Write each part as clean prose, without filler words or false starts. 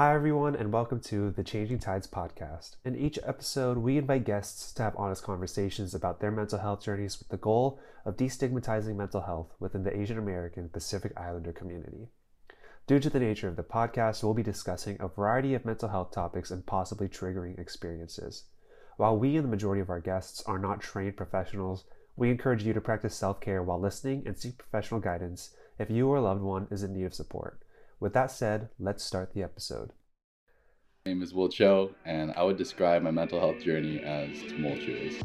Hi everyone, and welcome to the Changing Tides podcast. In each episode, we invite guests to have honest conversations about their mental health journeys with the goal of destigmatizing mental health within the Asian American Pacific Islander community. Due to the nature of the podcast, we'll be discussing a variety of mental health topics and possibly triggering experiences. While we and the majority of our guests are not trained professionals, we encourage you to practice self-care while listening and seek professional guidance if you or a loved one is in need of support. With that said, let's start the episode. My name is Will Cho, and I would describe my mental health journey as tumultuous.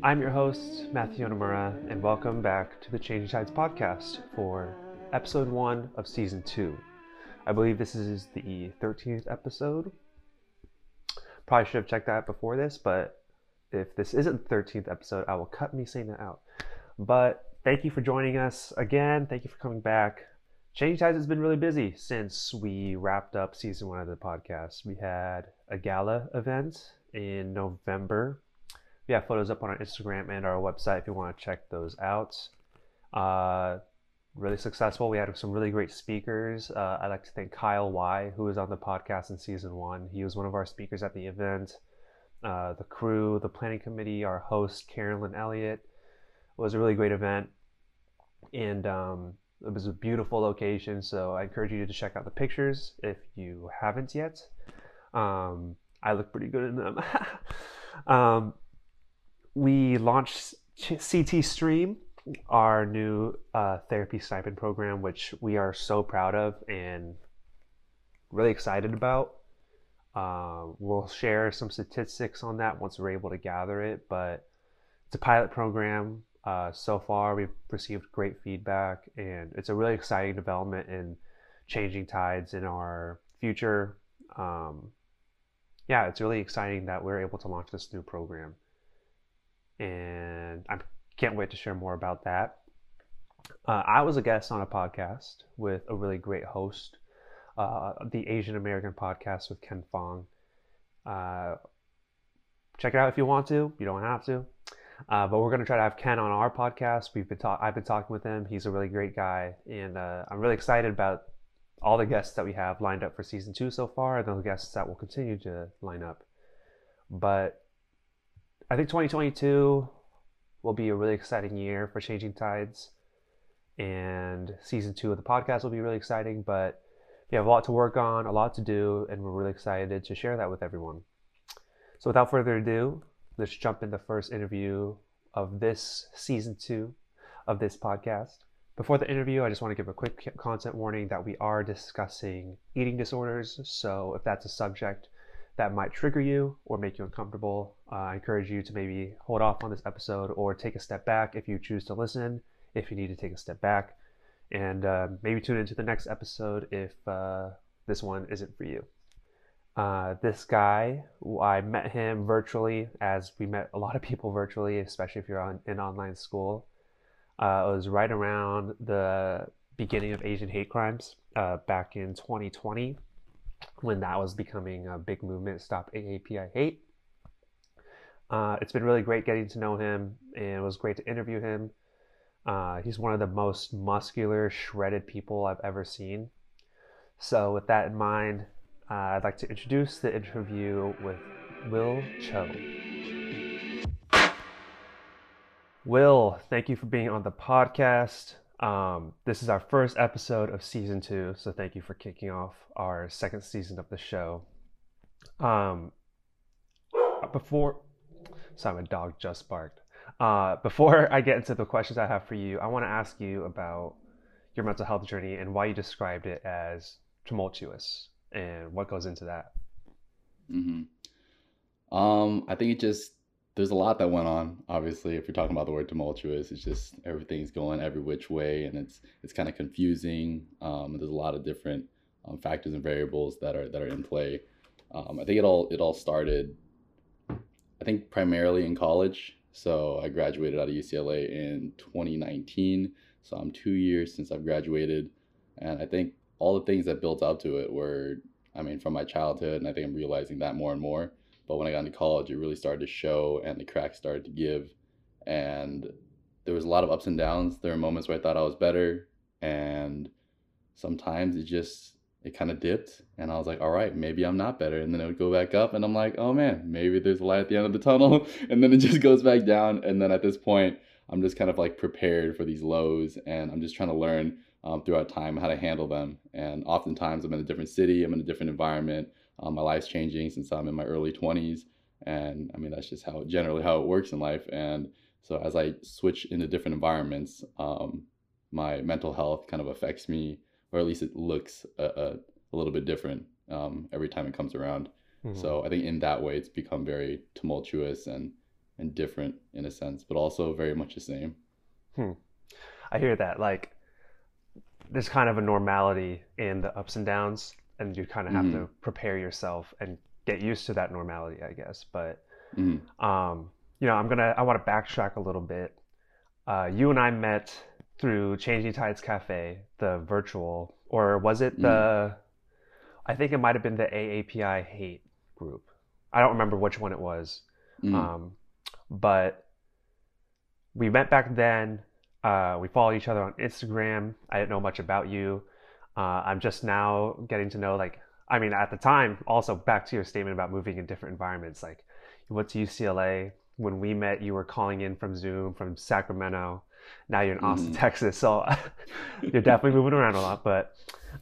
I'm your host, Matthew Yonemura, and welcome back to the Changing Tides podcast for episode 1 of season 2. I believe this is the 13th episode. Probably should have checked that before this, but if this isn't the 13th episode, I will cut me saying that out. But thank you for joining us again. Thank you for coming back. Changing Tides has been really busy since we wrapped up season 1 of the podcast. We had a gala event in November. We have photos up on our Instagram and our website if you want to check those out. Really successful. We had some really great speakers. I'd like to thank Kyle Y, who was on the podcast in season 1. He was one of our speakers at the event. The crew, the planning committee, our host, Carolyn Elliott. It was a really great event. And it was a beautiful location, so I encourage you to check out the pictures if you haven't yet. I look pretty good in them. We launched CT Stream, our new therapy stipend program, which we are so proud of and really excited about. We'll share some statistics on that once we're able to gather it, but it's a pilot program. So far, we've received great feedback, and it's a really exciting development in Changing Tides in our future. It's really exciting that we're able to launch this new program, and I can't wait to share more about that. I was a guest on a podcast with a really great host, the Asian American podcast with Ken Fong. Check it out if you want to. You don't have to. But we're going to try to have Ken on our podcast. I've been talking with him. He's a really great guy, and I'm really excited about all the guests that we have lined up for season 2 so far, and the guests that will continue to line up. But I think 2022 will be a really exciting year for Changing Tides, and season 2 of the podcast will be really exciting, but we have a lot to work on, a lot to do, and we're really excited to share that with everyone. So without further ado, let's jump into the first interview of this season 2 of this podcast. Before the interview, I just want to give a quick content warning that we are discussing eating disorders, so if that's a subject that might trigger you or make you uncomfortable, I encourage you to maybe hold off on this episode or take a step back if you choose to listen, if you need to take a step back, and maybe tune into the next episode if this one isn't for you. This guy, I met him virtually, as we met a lot of people virtually, especially if you're in online school. It was right around the beginning of Asian hate crimes back in 2020. When that was becoming a big movement, Stop AAPI Hate. It's been really great getting to know him, and it was great to interview him. He's one of the most muscular, shredded people I've ever seen. So with that in mind, I'd like to introduce the interview with Will Cho. Will, thank you for being on the podcast. This is our first episode of season 2, so thank you for kicking off our second season of the show. Sorry, my dog just barked. Before I get into the questions I have for you, I want to ask you about your mental health journey and why you described it as tumultuous and what goes into that. Mm-hmm. I think there's a lot that went on, obviously. If you're talking about the word tumultuous, it's just everything's going every which way, and it's kind of confusing. There's a lot of different factors and variables that are in play. I think it all started, I think, primarily in college. So I graduated out of UCLA in 2019. So I'm 2 years since I've graduated, and I think all the things that built up to it were, from my childhood, and I think I'm realizing that more and more. But when I got into college, it really started to show and the cracks started to give. And there was a lot of ups and downs. There were moments where I thought I was better. And sometimes it kind of dipped. And I was like, all right, maybe I'm not better. And then it would go back up. And I'm like, oh, man, maybe there's a light at the end of the tunnel. And then it just goes back down. And then at this point, I'm just kind of like prepared for these lows. And I'm just trying to learn throughout time how to handle them. And oftentimes I'm in a different city. I'm in a different environment. My life's changing since I'm in my early 20s. And I mean, that's just how it works in life. And so as I switch into different environments, my mental health kind of affects me, or at least it looks a little bit different every time it comes around. Mm-hmm. So I think in that way, it's become very tumultuous and different in a sense, but also very much the same. I hear that. Like, there's kind of a normality in the ups and downs, and you kind of have to prepare yourself and get used to that normality, I guess. But, I want to backtrack a little bit. You and I met through Changing Tides Cafe, the virtual, or was it I think it might've been the AAPI Hate group. I don't remember which one it was. But we met back then. We followed each other on Instagram. I didn't know much about you. I'm just now getting to know, at the time, also back to your statement about moving in different environments, like you went to UCLA. When we met, you were calling in from Zoom from Sacramento. Now you're in Austin, Texas. So you're definitely moving around a lot. But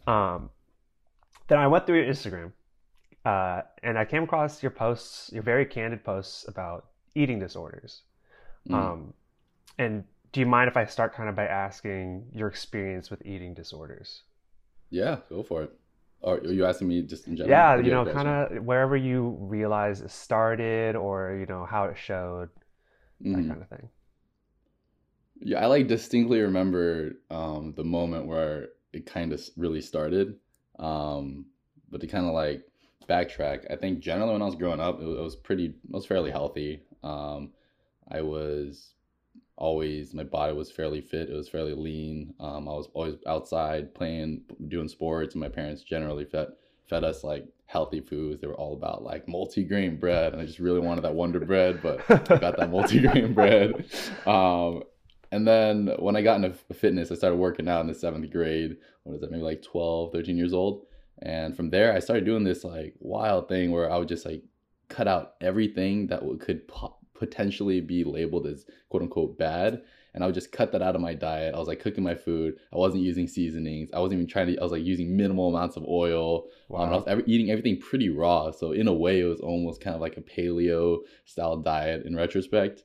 then I went through your Instagram and I came across your posts, your very candid posts about eating disorders. And do you mind if I start kind of by asking your experience with eating disorders? Yeah, go for it. Or are you asking me just in general? Yeah, kind of wherever you realize it started or, how it showed, that kind of thing. Yeah, I distinctly remember the moment where it kind of really started. But to kind of backtrack, I think generally when I was growing up, I was fairly healthy. My body was fairly fit. It was fairly lean. I was always outside playing, doing sports. And my parents generally fed us healthy foods. They were all about multi-grain bread. And I just really wanted that Wonder Bread, but I got that multi-grain bread. And then when I got into fitness, I started working out in the seventh grade. What is that? Maybe 12, 13 years old. And from there, I started doing this wild thing where I would just cut out everything that could potentially be labeled as quote unquote bad. And I would just cut that out of my diet. I was cooking my food. I wasn't using seasonings. I wasn't even I was using minimal amounts of oil. Wow. I was eating everything pretty raw. So in a way, it was almost kind of like a paleo style diet in retrospect.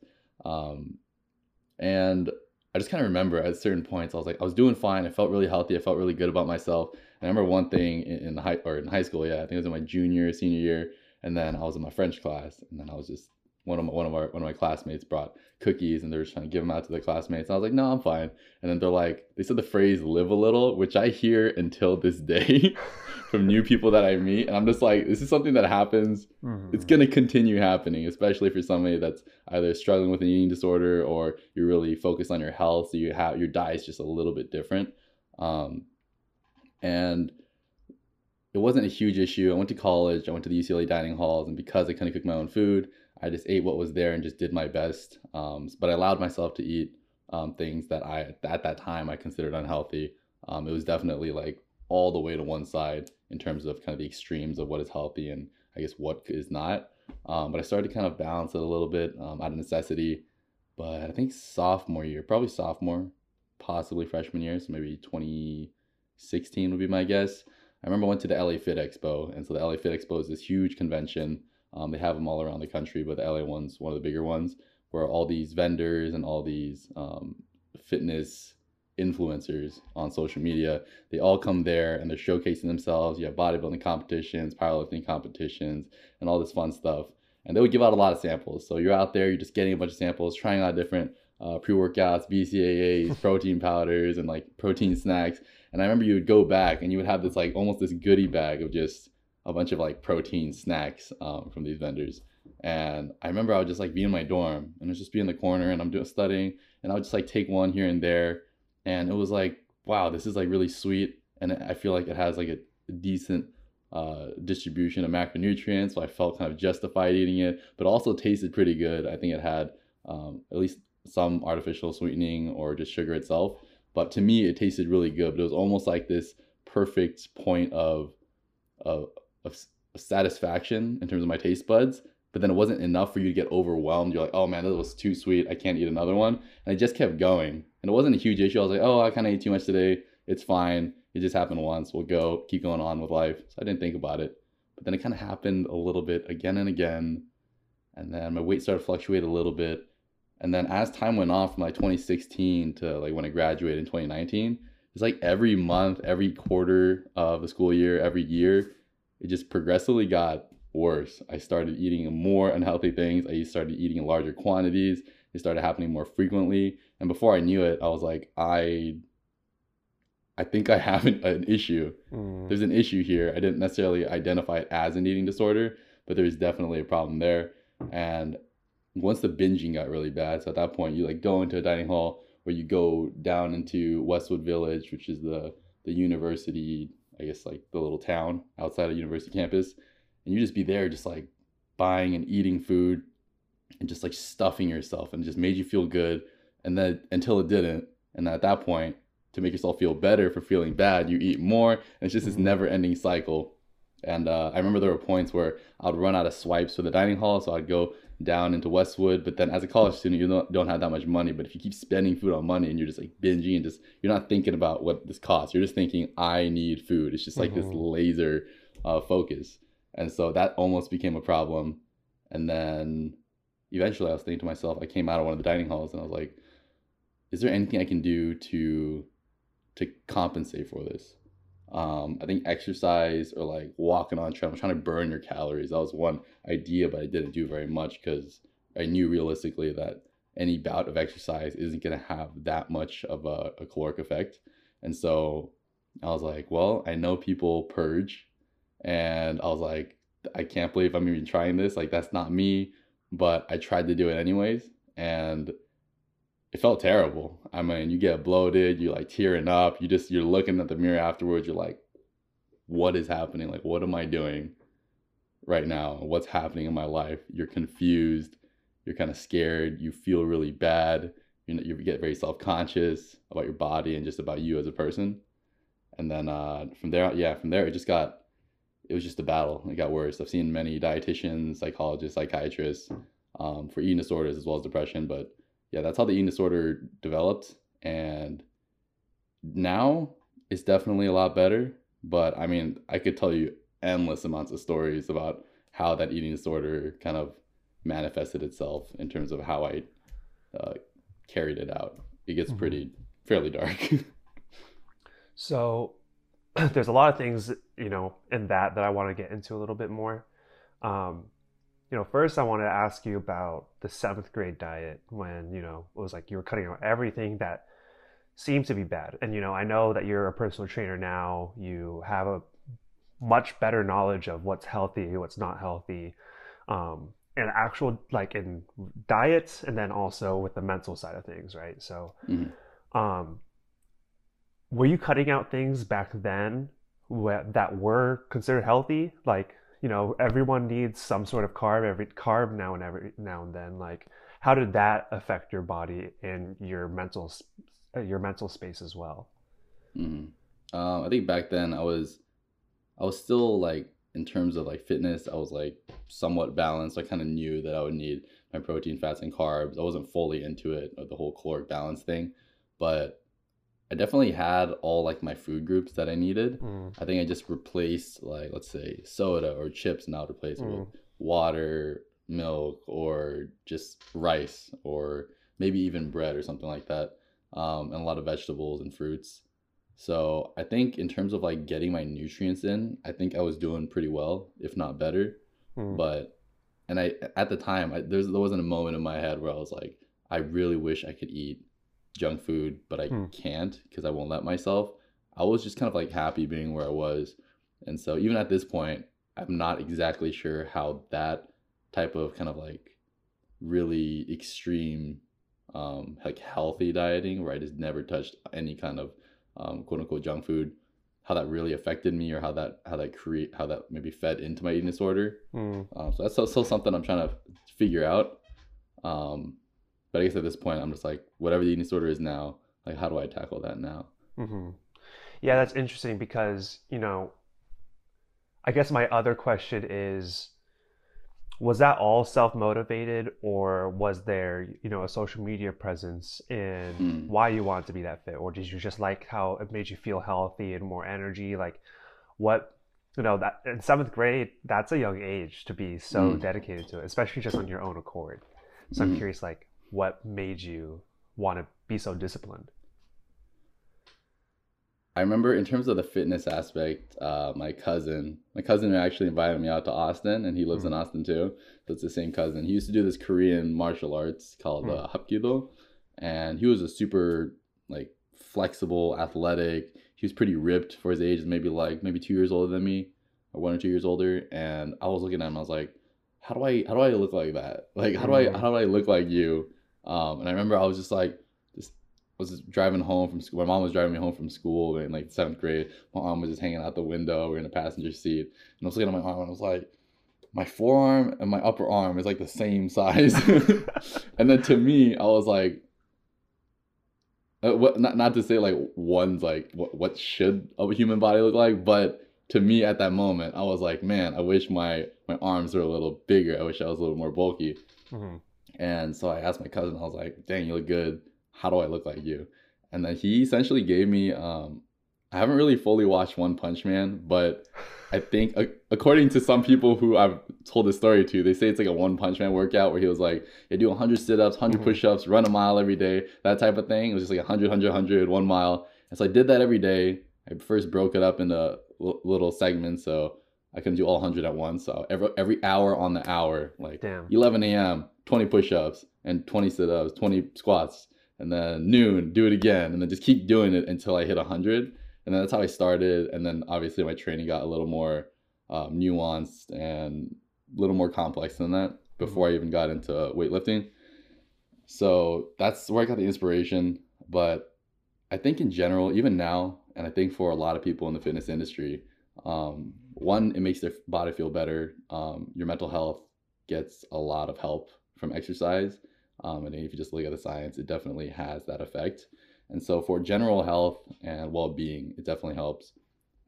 And I just kind of remember at certain points, I was doing fine. I felt really healthy. I felt really good about myself. And I remember one thing in high school. Yeah, I think it was in my senior year. And then I was in my French class. And then I was just, one of my classmates brought cookies and they were just trying to give them out to the classmates. And I was no, I'm fine. And then they said the phrase "live a little," which I hear until this day from new people that I meet. And I'm just this is something that happens. Mm-hmm. It's going to continue happening, especially for somebody that's either struggling with an eating disorder or you're really focused on your health. So your diet's just a little bit different. And it wasn't a huge issue. I went to college. I went to the UCLA dining halls. And because I couldn't cook my own food, I just ate what was there and just did my best. But I allowed myself to eat things that at that time I considered unhealthy. It was definitely all the way to one side in terms of kind of the extremes of what is healthy and I guess what is not. But I started to kind of balance it a little bit out of necessity. But I think sophomore year, possibly freshman year. So maybe 2016 would be my guess. I remember I went to the LA Fit Expo. And so the LA Fit Expo is this huge convention. They have them all around the country, but the LA one's one of the bigger ones, where all these vendors and all these fitness influencers on social media, they all come there and they're showcasing themselves. You have bodybuilding competitions, powerlifting competitions, and all this fun stuff. And they would give out a lot of samples. So you're out there, you're just getting a bunch of samples, trying out different pre-workouts, BCAAs, protein powders, and protein snacks. And I remember you would go back and you would have this almost this goodie bag of just a bunch of protein snacks from these vendors. And I remember I would just be in my dorm and I'd just be in the corner and I'm studying and I would just take one here and there. And it was wow, this is really sweet. And I feel it has a decent distribution of macronutrients, so I felt kind of justified eating it, but also tasted pretty good. I think it had at least some artificial sweetening or just sugar itself, but to me it tasted really good. But it was almost like this perfect point of satisfaction in terms of my taste buds, but then it wasn't enough for you to get overwhelmed. You're like, oh man, that was too sweet, I can't eat another one. And I just kept going, and it wasn't a huge issue. I was like, oh, I kind of ate too much today, it's fine, it just happened once, we'll go keep going on with life. So I didn't think about it, but then it kind of happened a little bit again and again, and then my weight started to fluctuate a little bit. And then as time went on from like 2016 to like when I graduated in 2019, it's like every month, every quarter of the school year, every year, it just progressively got worse. I started eating more unhealthy things. I started eating in larger quantities. It started happening more frequently. And before I knew it, I was like, I think I have an issue. There's an issue here. I didn't necessarily identify it as an eating disorder, but there's definitely a problem there. And once the binging got really bad, so at that point you like go into a dining hall, or you go down into Westwood Village, which is the university, I guess like the little town outside of university campus, and you just be there just like buying and eating food and just like stuffing yourself, and it just made you feel good. And then until it didn't, and at that point, to make yourself feel better for feeling bad, you eat more, and it's just this never-ending cycle. And I remember there were points where I'd run out of swipes for the dining hall, so I'd go down into Westwood. But then as a college student, you don't have that much money, but if you keep spending food on money and you're just like binging and just, you're not thinking about what this costs, you're just thinking, I need food. It's just like this laser focus. And so that almost became a problem. And then eventually I was thinking to myself, I came out of one of the dining halls and I was like, is there anything I can do to compensate for this? I think exercise or like walking on treadmill, trying to burn your calories, that was one idea, but I didn't do very much because I knew realistically that any bout of exercise isn't going to have that much of a caloric effect. And so I was like, well, I know people purge, and I was like, I can't believe I'm even trying this, like that's not me, but I tried to do it anyways, and it felt terrible. I mean, you get bloated, you're like tearing up, you're looking at the mirror afterwards, you're like, what is happening? Like, what am I doing right now? What's happening in my life? You're confused, you're kind of scared, you feel really bad, you get very self-conscious about your body and just about you as a person. And then from there it was just a battle. It got worse. I've seen many dietitians, psychologists, psychiatrists for eating disorders as well as depression, but yeah, that's how the eating disorder developed. And now it's definitely a lot better, but I mean, I could tell you endless amounts of stories about how that eating disorder kind of manifested itself in terms of how I carried it out. It gets fairly dark. So there's a lot of things, in that I want to get into a little bit more. First I want to ask you about the 7th grade diet when, it was like you were cutting out everything that seemed to be bad. And, I know that you're a personal trainer now. You have a much better knowledge of what's healthy, what's not healthy, and actual like in diets, and then also with the mental side of things, right? So were you cutting out things back then that were considered healthy? Like, everyone needs some sort of carb every now and then. Like, how did that affect your body and your mental space as well? I think back then I was still like, in terms of like fitness, I was like somewhat balanced. I kind of knew that I would need my protein, fats, and carbs. I wasn't fully into it, or the whole caloric balance thing, but I definitely had all like my food groups that I needed. I think I just replaced like, let's say soda or chips, now replaced with water, milk, or just rice, or maybe even bread or something like that. And a lot of vegetables and fruits. So I think in terms of like getting my nutrients in, I think I was doing pretty well, if not better. But at the time there wasn't a moment in my head where I was like, I really wish I could eat junk food, but I can't because I won't let myself. I was just kind of like happy being where I was. And so even at this point, I'm not exactly sure how that type of kind of like really extreme like healthy dieting, where I just never touched any kind of quote unquote junk food, how that really affected me, or how that maybe fed into my eating disorder. So that's still something I'm trying to figure out. But I guess at this point, I'm just like, whatever the eating disorder is now, like, how do I tackle that now? Mm-hmm. Yeah, that's interesting because, you know, I guess my other question is, was that all self-motivated, or was there, you know, a social media presence in why you wanted to be that fit? Or did you just like how it made you feel healthy and more energy? Like, what, you know, that in 7th grade, that's a young age to be so dedicated to it, especially just on your own accord. So I'm curious, like, what made you want to be so disciplined? I remember in terms of the fitness aspect, my cousin actually invited me out to Austin, and he lives in Austin too. So it's the same cousin. He used to do this Korean martial arts called Hapkido, and he was a super like flexible, athletic. He was pretty ripped for his age, maybe 2 years older than me, or 1 or 2 years older. And I was looking at him, I was like, how do I look like that? Like, how do I look like you? And I remember I was just like, was driving home from school. My mom was driving me home from school in like 7th grade. My arm was just hanging out the window. We're in the passenger seat. And I was looking at my arm and I was like, my forearm and my upper arm is like the same size. And then to me, I was like, not to say like one's like what should a human body look like, but to me at that moment, I was like, man, I wish my arms were a little bigger. I wish I was a little more bulky. Mm-hmm. And so I asked my cousin, I was like, dang, you look good. How do I look like you? And then he essentially gave me, I haven't really fully watched One Punch Man, but I think according to some people who I've told this story to, they say it's like a One Punch Man workout where he was like, you do 100 sit-ups, 100 push-ups, run a mile every day, that type of thing. It was just like 100, 100, 100, 1 mile. And so I did that every day. I first broke it up into little segments, so I couldn't do all 100 at once. So every hour on the hour, like 11 a.m., 20 push-ups and 20 sit-ups, 20 squats. And then noon, do it again. And then just keep doing it until I hit 100. And then that's how I started. And then obviously my training got a little more nuanced and a little more complex than that before I even got into weightlifting. So that's where I got the inspiration. But I think in general, even now, and I think for a lot of people in the fitness industry, one, it makes their body feel better. Your mental health gets a lot of help from exercise. And if you just look at the science, it definitely has that effect. And so for general health and well-being, it definitely helps.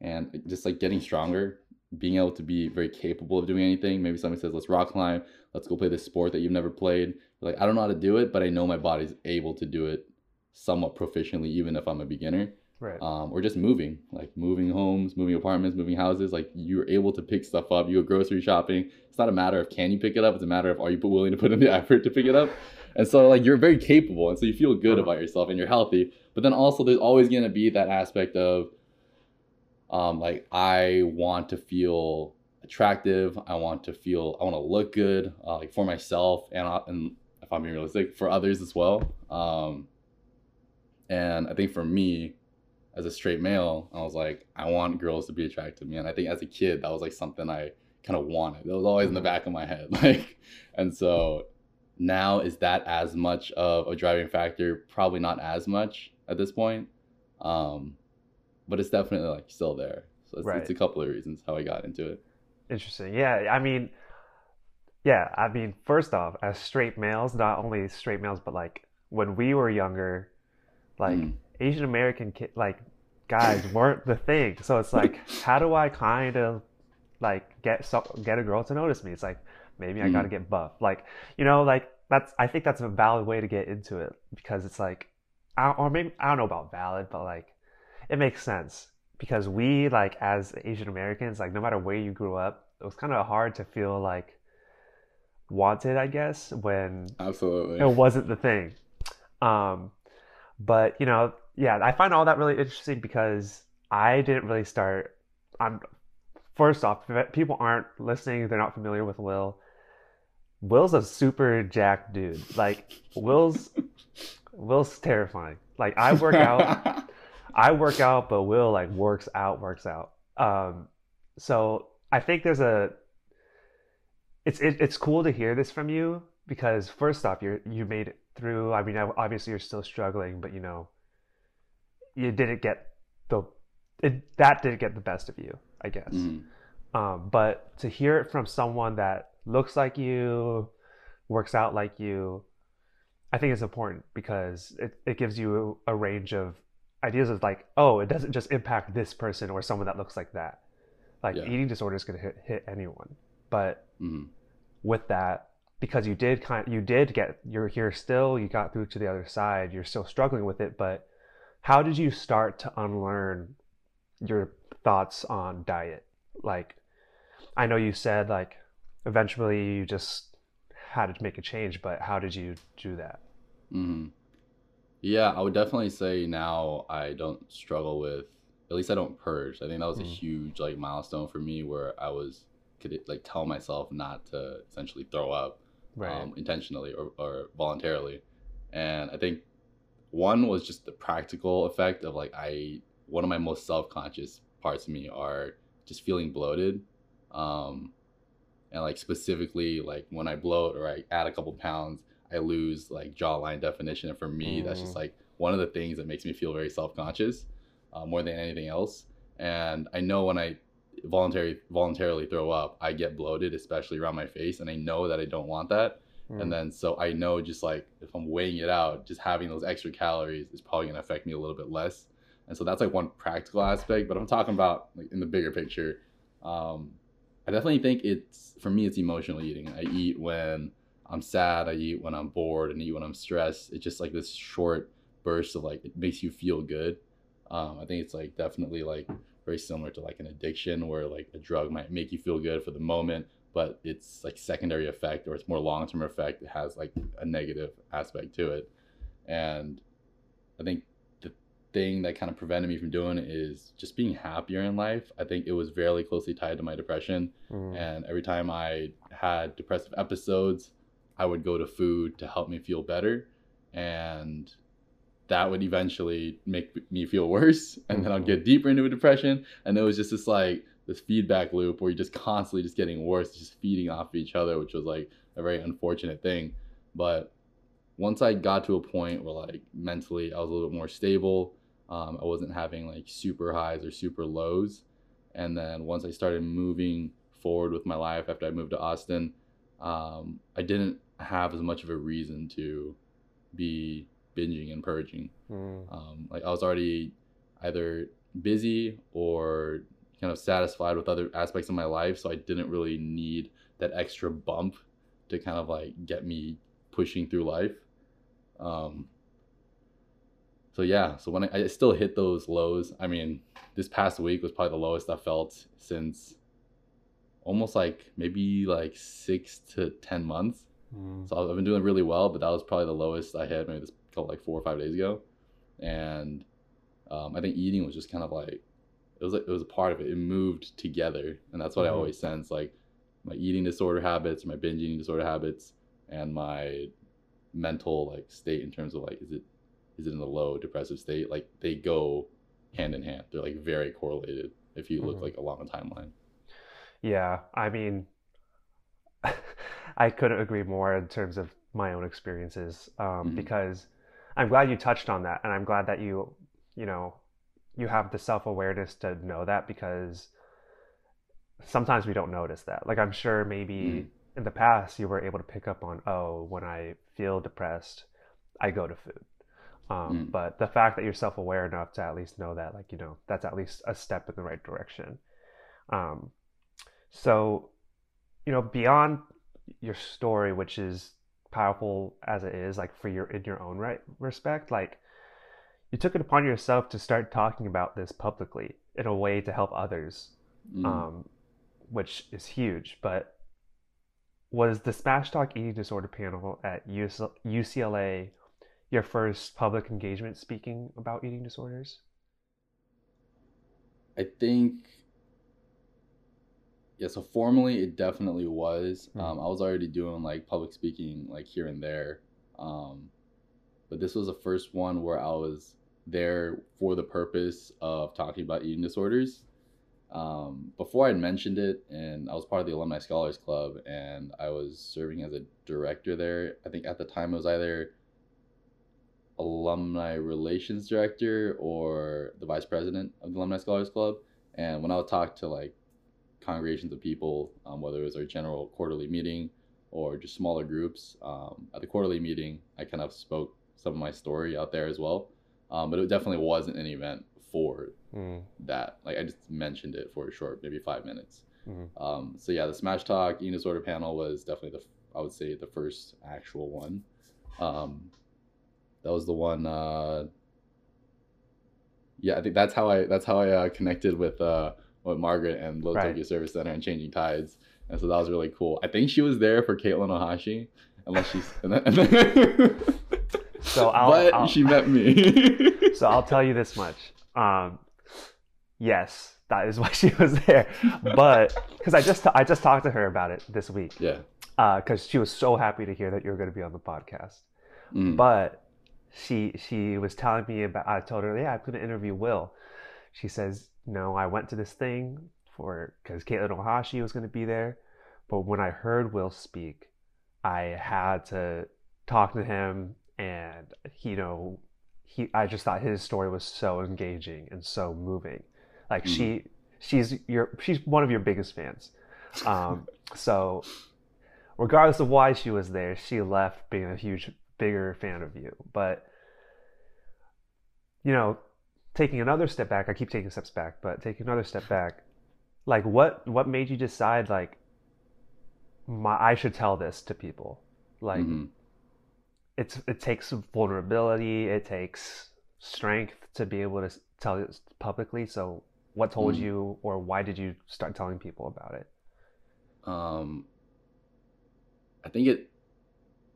And just like getting stronger, being able to be very capable of doing anything. Maybe somebody says, let's rock climb. Let's go play this sport that you've never played. You're like, I don't know how to do it, but I know my body's able to do it somewhat proficiently, even if I'm a beginner. Right. Or just moving homes, moving apartments, moving houses. Like, you're able to pick stuff up. You go grocery shopping. It's not a matter of can you pick it up. It's a matter of are you willing to put in the effort to pick it up. And so, like, you're very capable, and so you feel good about yourself, and you're healthy. But then also, there's always going to be that aspect of, like, I want to feel attractive. I want to look good, like, for myself, and if I'm being realistic, for others as well. And I think for me, as a straight male, I was like, I want girls to be attracted to me. And I think as a kid, that was like something I kind of wanted. It was always in the back of my head, like, and so. Now, is that as much of a driving factor? Probably not as much at this point, but it's definitely like still there. So it's a couple of reasons how I got into it. Interesting. Yeah, I mean, first off, as straight males, not only straight males, but like when we were younger, like Asian American guys weren't the thing. So it's like, how do I kind of like get a girl to notice me? It's like, maybe I gotta get buff. Like, you know, like I think that's a valid way to get into it, because it's like, I don't know about valid, but like, it makes sense, because we, like, as Asian Americans, like, no matter where you grew up, it was kind of hard to feel like wanted, I guess, when absolutely it wasn't the thing. But, you know, yeah, I find all that really interesting, because I didn't really start. First off, if people aren't listening, they're not familiar with Will. Will's a super jacked dude. Like, Will's terrifying. Like, I work out, but Will like works out. So I think there's it's cool to hear this from you, because first off, you made it through. I mean, obviously you're still struggling, but you know, you didn't get the that did get the best of you, I guess. Mm-hmm. But to hear it from someone that looks like you, works out like you, I think it's important because it gives you a range of ideas of like, oh, it doesn't just impact this person or someone that looks like that. Like eating disorder is going to hit anyone. But with that, because you're here still, you got through to the other side, you're still struggling with it, but how did you start to unlearn your thoughts on diet? Like, I know you said like eventually you just had to make a change, but how did you do that? Mm-hmm. Yeah, I would definitely say now I don't struggle with, at least I don't purge. I think that was a huge like milestone for me where I could like tell myself not to essentially throw up intentionally or voluntarily. And I think one was just the practical effect of like one of my most self-conscious parts of me are just feeling bloated. And like specifically like when I bloat or I add a couple pounds, I lose like jawline definition. And for me, that's just like one of the things that makes me feel very self-conscious more than anything else. And I know when I voluntarily throw up, I get bloated, especially around my face. And I know that I don't want that. And then, so I know just like, if I'm weighing it out, just having those extra calories is probably gonna affect me a little bit less. And so that's like one practical aspect, but I'm talking about like in the bigger picture. I definitely think for me, it's emotional eating. I eat when I'm sad, I eat when I'm bored, and I eat when I'm stressed. It's just like this short burst of like, it makes you feel good. I think it's like definitely like very similar to like an addiction where like a drug might make you feel good for the moment, but it's like secondary effect or it's more long-term effect. It has like a negative aspect to it. And I think the thing that kind of prevented me from doing it is just being happier in life. I think it was very closely tied to my depression. And every time I had depressive episodes, I would go to food to help me feel better. And that would eventually make me feel worse. And then I'd get deeper into a depression. And it was just this like, this feedback loop where you're just constantly just getting worse, just feeding off of each other, which was like a very unfortunate thing. But once I got to a point where like mentally I was a little bit more stable, I wasn't having like super highs or super lows. And then once I started moving forward with my life after I moved to Austin, I didn't have as much of a reason to be binging and purging. Like I was already either busy or kind of satisfied with other aspects of my life, so I didn't really need that extra bump to kind of like get me pushing through life. So when I still hit those lows, I mean, this past week was probably the lowest I felt since almost like maybe like 6 to 10 months. So I've been doing really well, but that was probably the lowest I had, maybe this felt like 4 or 5 days ago. And I think eating was just kind of like, it was a part of it. It moved together. And that's what I always sense, like my eating disorder habits, my binge eating disorder habits, and my mental like state in terms of like, is it in a low depressive state? Like they go hand in hand. They're like very correlated if you look like along a timeline. Yeah. I mean, I couldn't agree more in terms of my own experiences, because I'm glad you touched on that. And I'm glad that you have the self-awareness to know that, because sometimes we don't notice that. Like I'm sure maybe in the past you were able to pick up on, oh, when I feel depressed, I go to food. But the fact that you're self-aware enough to at least know that, like, that's at least a step in the right direction. So, beyond your story, which is powerful as it is, like in your own right respect, like, you took it upon yourself to start talking about this publicly in a way to help others, which is huge. But was the Smash Talk Eating Disorder panel at UCLA your first public engagement speaking about eating disorders? I think, yeah, so formally it definitely was. I was already doing like public speaking like here and there. But this was the first one where I was there for the purpose of talking about eating disorders. Before I had mentioned it, and I was part of the Alumni Scholars Club, and I was serving as a director there. I think at the time it was either alumni relations director or the vice president of the Alumni Scholars Club. And when I would talk to like congregations of people, whether it was our general quarterly meeting or just smaller groups, at the quarterly meeting, I kind of spoke some of my story out there as well. But it definitely wasn't an event for that. Like I just mentioned it for a short, maybe 5 minutes. Mm-hmm. So yeah, the Smash Talk eating disorder panel was definitely I would say the first actual one. That was the one. Yeah, I think that's how I connected with Margaret and Little Tokyo Service Center and Changing Tides, and so that was really cool. I think she was there for Caitlin Ohashi, unless she's. But she met me. So I'll tell you this much. Yes, that is why she was there, but because I just talked to her about it this week. Yeah. Because she was so happy to hear that you were going to be on the podcast. Mm. But she was telling me about, I told her, yeah, I'm going to interview Will. She says, no, I went to this thing because Caitlin Ohashi was going to be there. But when I heard Will speak, I had to talk to him. And, I just thought his story was so engaging and so moving. Like she's one of your biggest fans. So regardless of why she was there, she left being a bigger fan of you. But, taking another step back, I keep taking steps back, but taking another step back, like what made you decide, like, I should tell this to people? Like, it takes vulnerability, it takes strength to be able to tell it publicly. So what told you, or why did you start telling people about it? I think it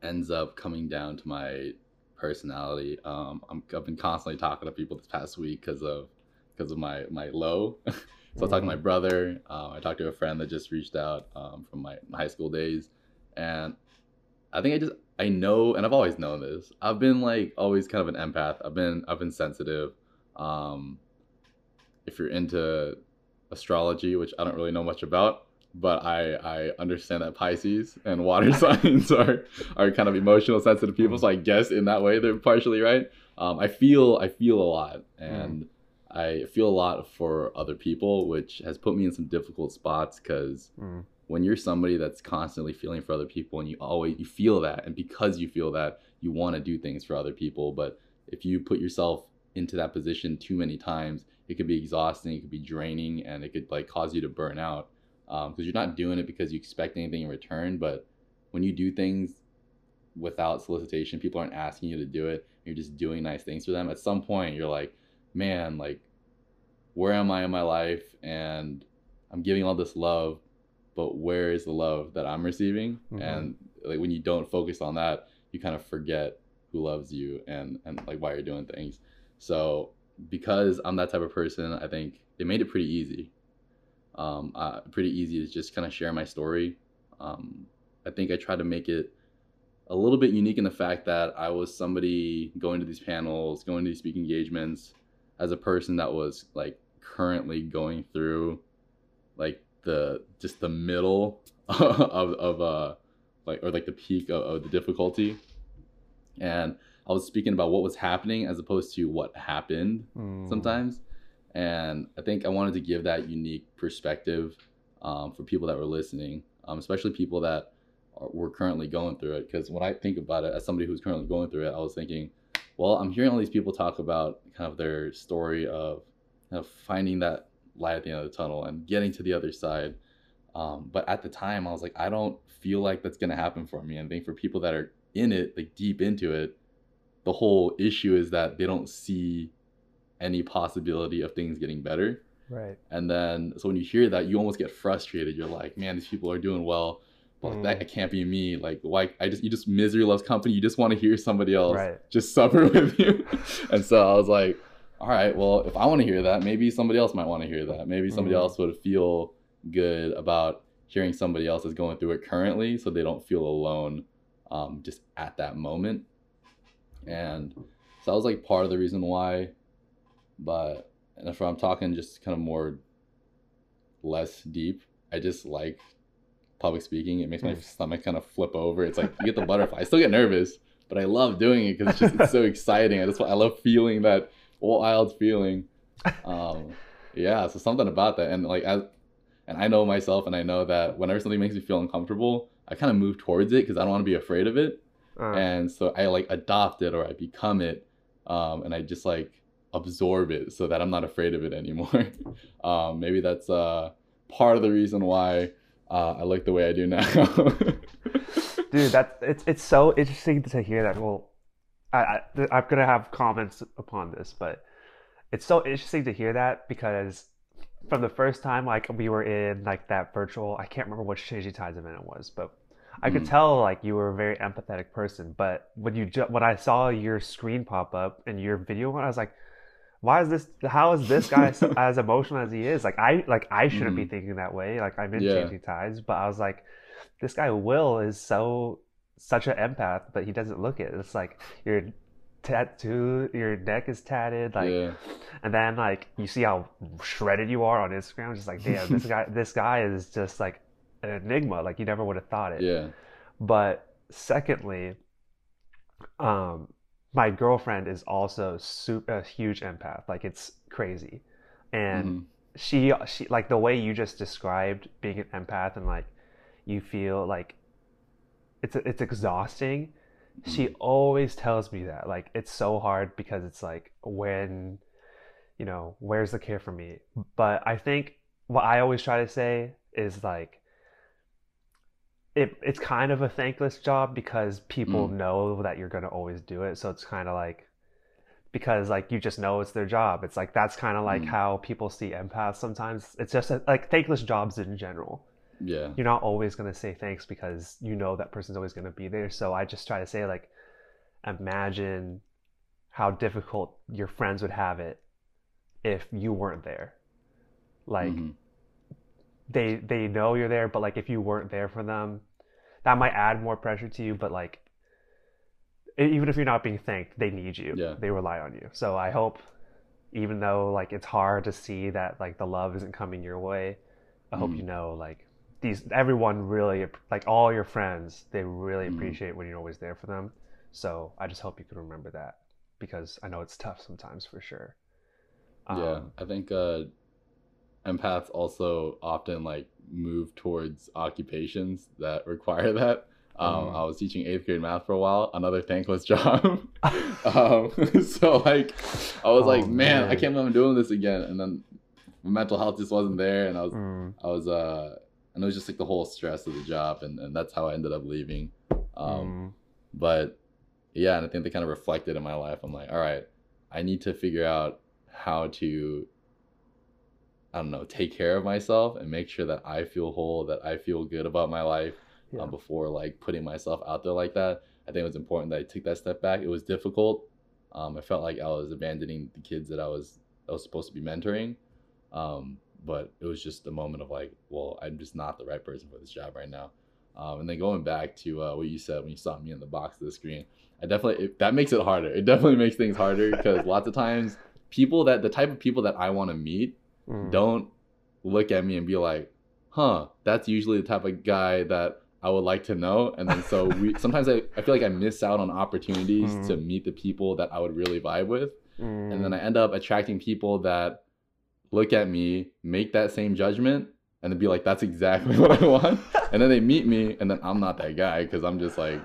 ends up coming down to my personality. I've been constantly talking to people this past week because of my low. So I talked to my brother. I talked to a friend that just reached out from my high school days. And I think I know, and I've always known this, I've been like always kind of an empath. I've been sensitive. If you're into astrology, which I don't really know much about, but I understand that Pisces and water signs are kind of emotional, sensitive people. So I guess in that way they're partially right. I feel a lot, and I feel a lot for other people, which has put me in some difficult spots because when you're somebody that's constantly feeling for other people, and you feel that, and because you feel that, you want to do things for other people. But if you put yourself into that position too many times, it could be exhausting, it could be draining, and it could like cause you to burn out. Because you're not doing it because you expect anything in return, but when you do things without solicitation, people aren't asking you to do it, you're just doing nice things for them. At some point you're like, man, like, where am I in my life? And I'm giving all this love, but where is the love that I'm receiving? And like, when you don't focus on that, you kind of forget who loves you and like why you're doing things. So because I'm that type of person, I think it made it pretty easy. Pretty easy to just kind of share my story. I think I tried to make it a little bit unique in the fact that I was somebody going to these panels, going to these speaking engagements as a person that was like currently going through like the middle of the peak of the difficulty. And I was speaking about what was happening as opposed to what happened sometimes. And I think I wanted to give that unique perspective for people that were listening, especially people that were currently going through it. Because when I think about it, as somebody who's currently going through it, I was thinking, well, I'm hearing all these people talk about kind of their story of kind of finding that light at the end of the tunnel and getting to the other side. But at the time, I was like, I don't feel like that's going to happen for me. And I think for people that are in it, like deep into it, the whole issue is that they don't see any possibility of things getting better, right? And then so when you hear that, you almost get frustrated. You're like, man, these people are doing well, but that can't be me. Like, why? You just misery loves company. You just want to hear somebody else just suffer with you. And so I was like, all right, well, if I want to hear that, maybe somebody else might want to hear that. Maybe somebody else would feel good about hearing somebody else is going through it currently, so they don't feel alone just at that moment. And so that was like part of the reason why. But if I'm talking just kind of more less deep, I just like public speaking. It makes my stomach kind of flip over. It's like you get the butterfly. I still get nervous, but I love doing it because it's just it's so exciting. I love feeling that wild feeling. Yeah, so something about that, and I know myself, and I know that whenever something makes me feel uncomfortable, I kind of move towards it because I don't want to be afraid of it. And so I adopt it, or I become it, and I just absorb it so that I'm not afraid of it anymore. Maybe that's part of the reason why I like the way I do now. Dude, it's so interesting to hear that. Well, I'm gonna have comments upon this, but it's so interesting to hear that, because from the first time we were in that virtual, I can't remember which Changing Tides event it was, but I could tell you were a very empathetic person. But when I saw your screen pop up and your video, I was like, why is this? How is this guy as emotional as he is? I shouldn't be thinking that way. I'm in Changing Tides, but I was like, this guy Will is such an empath, but he doesn't look it. It's you're tattoo, your neck is tatted, and then you see how shredded you are on Instagram. Just damn, this guy is just an enigma. You never would have thought it. Yeah. But secondly, my girlfriend is also a huge empath. It's crazy, and she the way you just described being an empath, and you feel it's exhausting. She always tells me that it's so hard, because it's when where's the care for me? But I think what I always try to say is it's kind of a thankless job, because people know that you're going to always do it. So it's kind of because you just know it's their job. It's that's kind of how people see empaths sometimes. It's just thankless jobs in general. Yeah, you're not always going to say thanks, because you know that person's always going to be there. So I just try to say, imagine how difficult your friends would have it if you weren't there. They know you're there, but if you weren't there for them, that might add more pressure to you. But even if you're not being thanked, they need you. Yeah. They rely on you. So I hope, even though it's hard to see that the love isn't coming your way, I hope you know everyone really, all your friends, they really appreciate when you're always there for them. So I just hope you can remember that, because I know it's tough sometimes, for sure. I think empaths also often move towards occupations that require that. I was teaching 8th grade math for a while, another thankless job. So I was man, I can't believe I'm doing this again. And then my mental health just wasn't there, and I was it was just the whole stress of the job, and that's how I ended up leaving. But yeah, and I think they kind of reflected in my life. I'm all right, I need to figure out how to, take care of myself and make sure that I feel whole, that I feel good about my life, before putting myself out there like that. I think it was important that I took that step back. It was difficult. I felt like I was abandoning the kids that I was supposed to be mentoring. But it was just a moment of well, I'm just not the right person for this job right now. And then going back to what you said when you saw me in the box of the screen, that makes it harder. It definitely makes things harder, because lots of times the type of people that I want to meet don't look at me and be like, huh, that's usually the type of guy that I would like to know. And then so sometimes I feel like I miss out on opportunities to meet the people that I would really vibe with. And then I end up attracting people that look at me, make that same judgment, and then be like, that's exactly what I want. And then they meet me, and then I'm not that guy, because I'm just way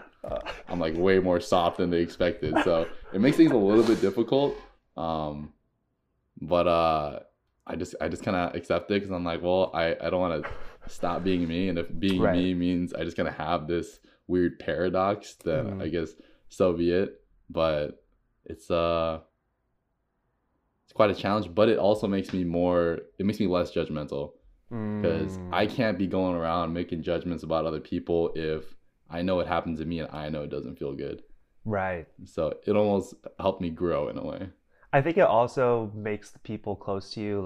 more soft than they expected. So it makes things a little bit difficult. But I just kind of accept it, because I'm I don't want to stop being me. And if being me means I just kind of have this weird paradox, then I guess so be it. But it's quite a challenge, but it also makes me less judgmental, because I can't be going around making judgments about other people if I know it happens to me and I know it doesn't feel good. Right. So it almost helped me grow in a way. I think it also makes the people close to you,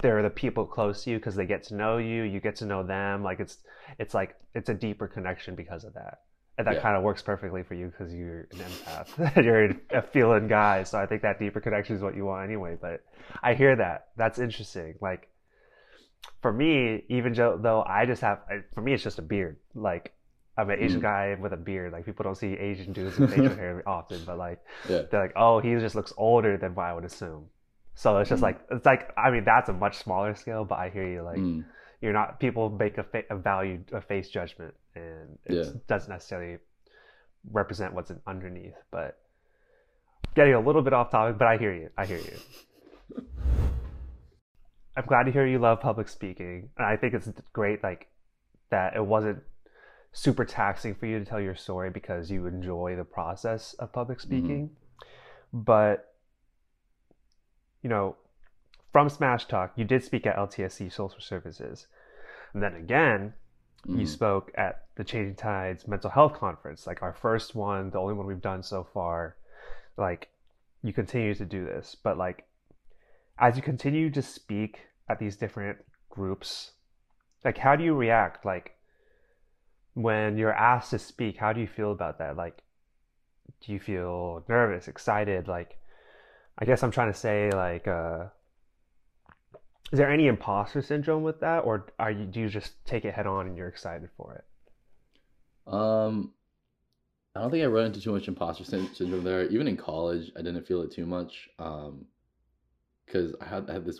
they're the people close to you, because they get to know you, you get to know them. It's a deeper connection because of that. And that kind of works perfectly for you, because you're an empath. You're a feeling guy. So I think that deeper connection is what you want anyway. But I hear that. That's interesting. For me, even though I just have, for me, it's just a beard. I'm an Asian guy with a beard. Like, people don't see Asian dudes with facial hair often, but like, they're like, oh, he just looks older than what I would assume. So it's just like, it's like, I mean, that's a much smaller scale, but I hear you. Like, you're not, people make a face judgment, and it doesn't necessarily represent what's underneath. But getting a little bit off topic, but I hear you. I hear you. I'm glad to hear you love public speaking. And I think it's great, like, that it wasn't super taxing for you to tell your story because you enjoy the process of public speaking. But, you know, from Smash Talk, you did speak at LTSC Social Services. And then again, you spoke at the Changing Tides Mental Health Conference, like our first one, the only one we've done so far. Like, you continue to do this, but like, as you continue to speak at these different groups, like, how do you react? Like, when you're asked to speak, how do you feel about that? Like, do you feel nervous, excited? Like, I guess I'm trying to say, like, is there any imposter syndrome with that, or are you, do you just take it head on and you're excited for it? I don't think I run into too much imposter syndrome there. Even in college, I didn't feel it too much, because I had this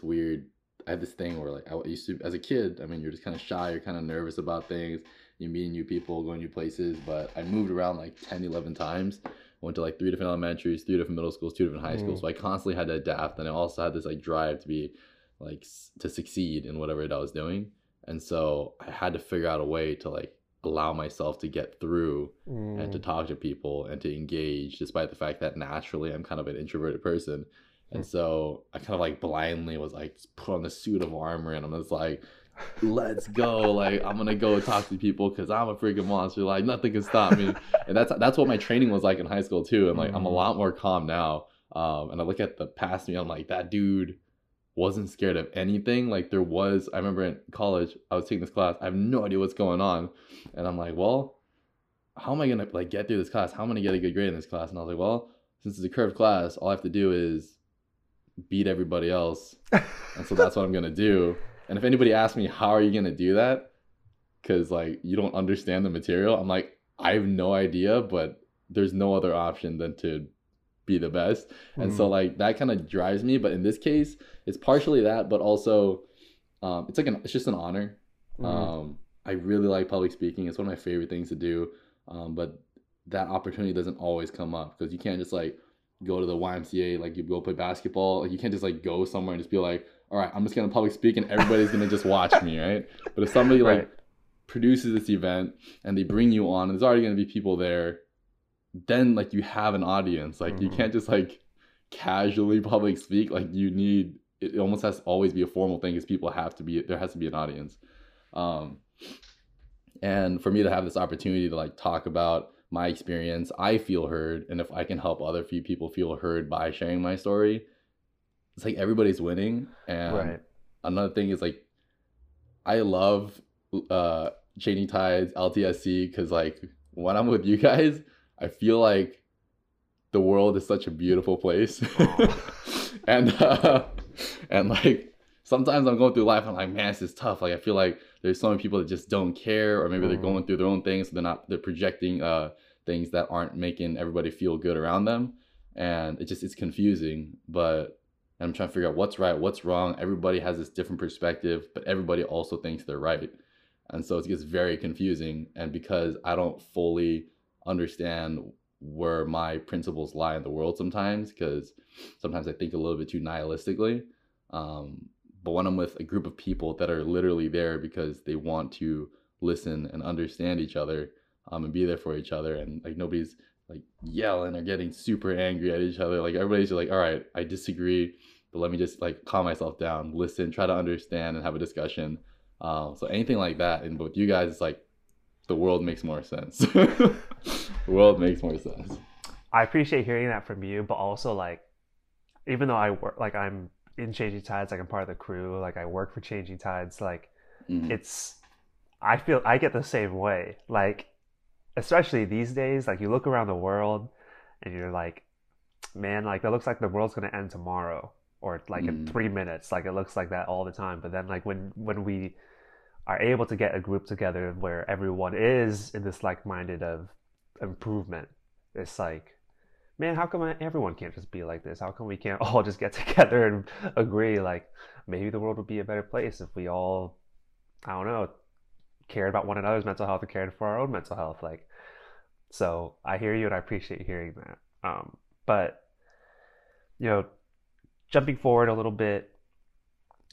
thing where, like, I used to, as a kid, I mean, you're just kind of shy, you're kind of nervous about things, you're meeting new people, going new places. But I moved around like 10, 11 times. I went to like 3 different elementaries, 3 different middle schools, 2 different high schools. So I constantly had to adapt, and I also had this like drive to be like, to succeed in whatever it I was doing. And so I had to figure out a way to like allow myself to get through and to talk to people and to engage, despite the fact that naturally I'm kind of an introverted person. And so I kind of like blindly was like, put on the suit of armor, and I'm just like, let's go. Like, I'm gonna go talk to people because I'm a freaking monster. Like, nothing can stop me. And that's what my training was like in high school too. And like, I'm a lot more calm now. And I look at the past me, I'm like, that dude wasn't scared of anything. Like, there was, I remember in college, I was taking this class, I have no idea what's going on. And I'm like, well, how am I gonna like get through this class? How am I gonna get a good grade in this class? And I was like, well, since it's a curved class, all I have to do is beat everybody else. And so that's what I'm gonna do. And if anybody asks me, how are you going to do that? Because, like, you don't understand the material. I'm like, I have no idea, but there's no other option than to be the best. And so, like, that kind of drives me. But in this case, it's partially that, but also it's like it's just an honor. I really like public speaking. It's one of my favorite things to do. But that opportunity doesn't always come up, because you can't just, like, go to the YMCA, like, you go play basketball. Like, you can't just, like, go somewhere and just be like, all right, I'm just going to public speak and everybody's going to just watch me, right? But if somebody like produces this event and they bring you on, and there's already going to be people there, then like you have an audience. Like you can't just like casually public speak. Like you need, it almost has to always be a formal thing, because people have to be, there has to be an audience. And for me to have this opportunity to like talk about my experience, I feel heard. And if I can help other few people feel heard by sharing my story, it's like everybody's winning. And another thing is like, I love Changing Tides, LTSC, because like when I'm with you guys, I feel like the world is such a beautiful place. And like sometimes I'm going through life, I'm like, man, this is tough. Like I feel like there's so many people that just don't care, or maybe they're going through their own things, so they're projecting things that aren't making everybody feel good around them, and it's confusing. But I'm trying to figure out what's right, what's wrong. Everybody has this different perspective, but everybody also thinks they're right. And so it gets very confusing. And because I don't fully understand where my principles lie in the world sometimes, because sometimes I think a little bit too nihilistically. But when I'm with a group of people that are literally there because they want to listen and understand each other, and be there for each other, and like nobody's like yelling or getting super angry at each other. Like everybody's just like, all right, I disagree, but let me just like calm myself down, listen, try to understand, and have a discussion. So anything like that. And with you guys, it's like the world makes more sense. The world makes more sense. I appreciate hearing that from you, but also like, even though I work, like I'm in Changing Tides, like I'm part of the crew, like I work for Changing Tides, like I get the same way. Like, especially these days, like you look around the world and you're like, man, like that looks like the world's going to end tomorrow, or like in 3 minutes. Like it looks like that all the time. But then like when we are able to get a group together where everyone is in this like-minded of improvement, it's like, man, how come everyone can't just be like this? How come we can't all just get together and agree, like, maybe the world would be a better place if we all, I don't know, cared about one another's mental health and cared for our own mental health. Like, so I hear you and I appreciate hearing that. But, you know, jumping forward a little bit,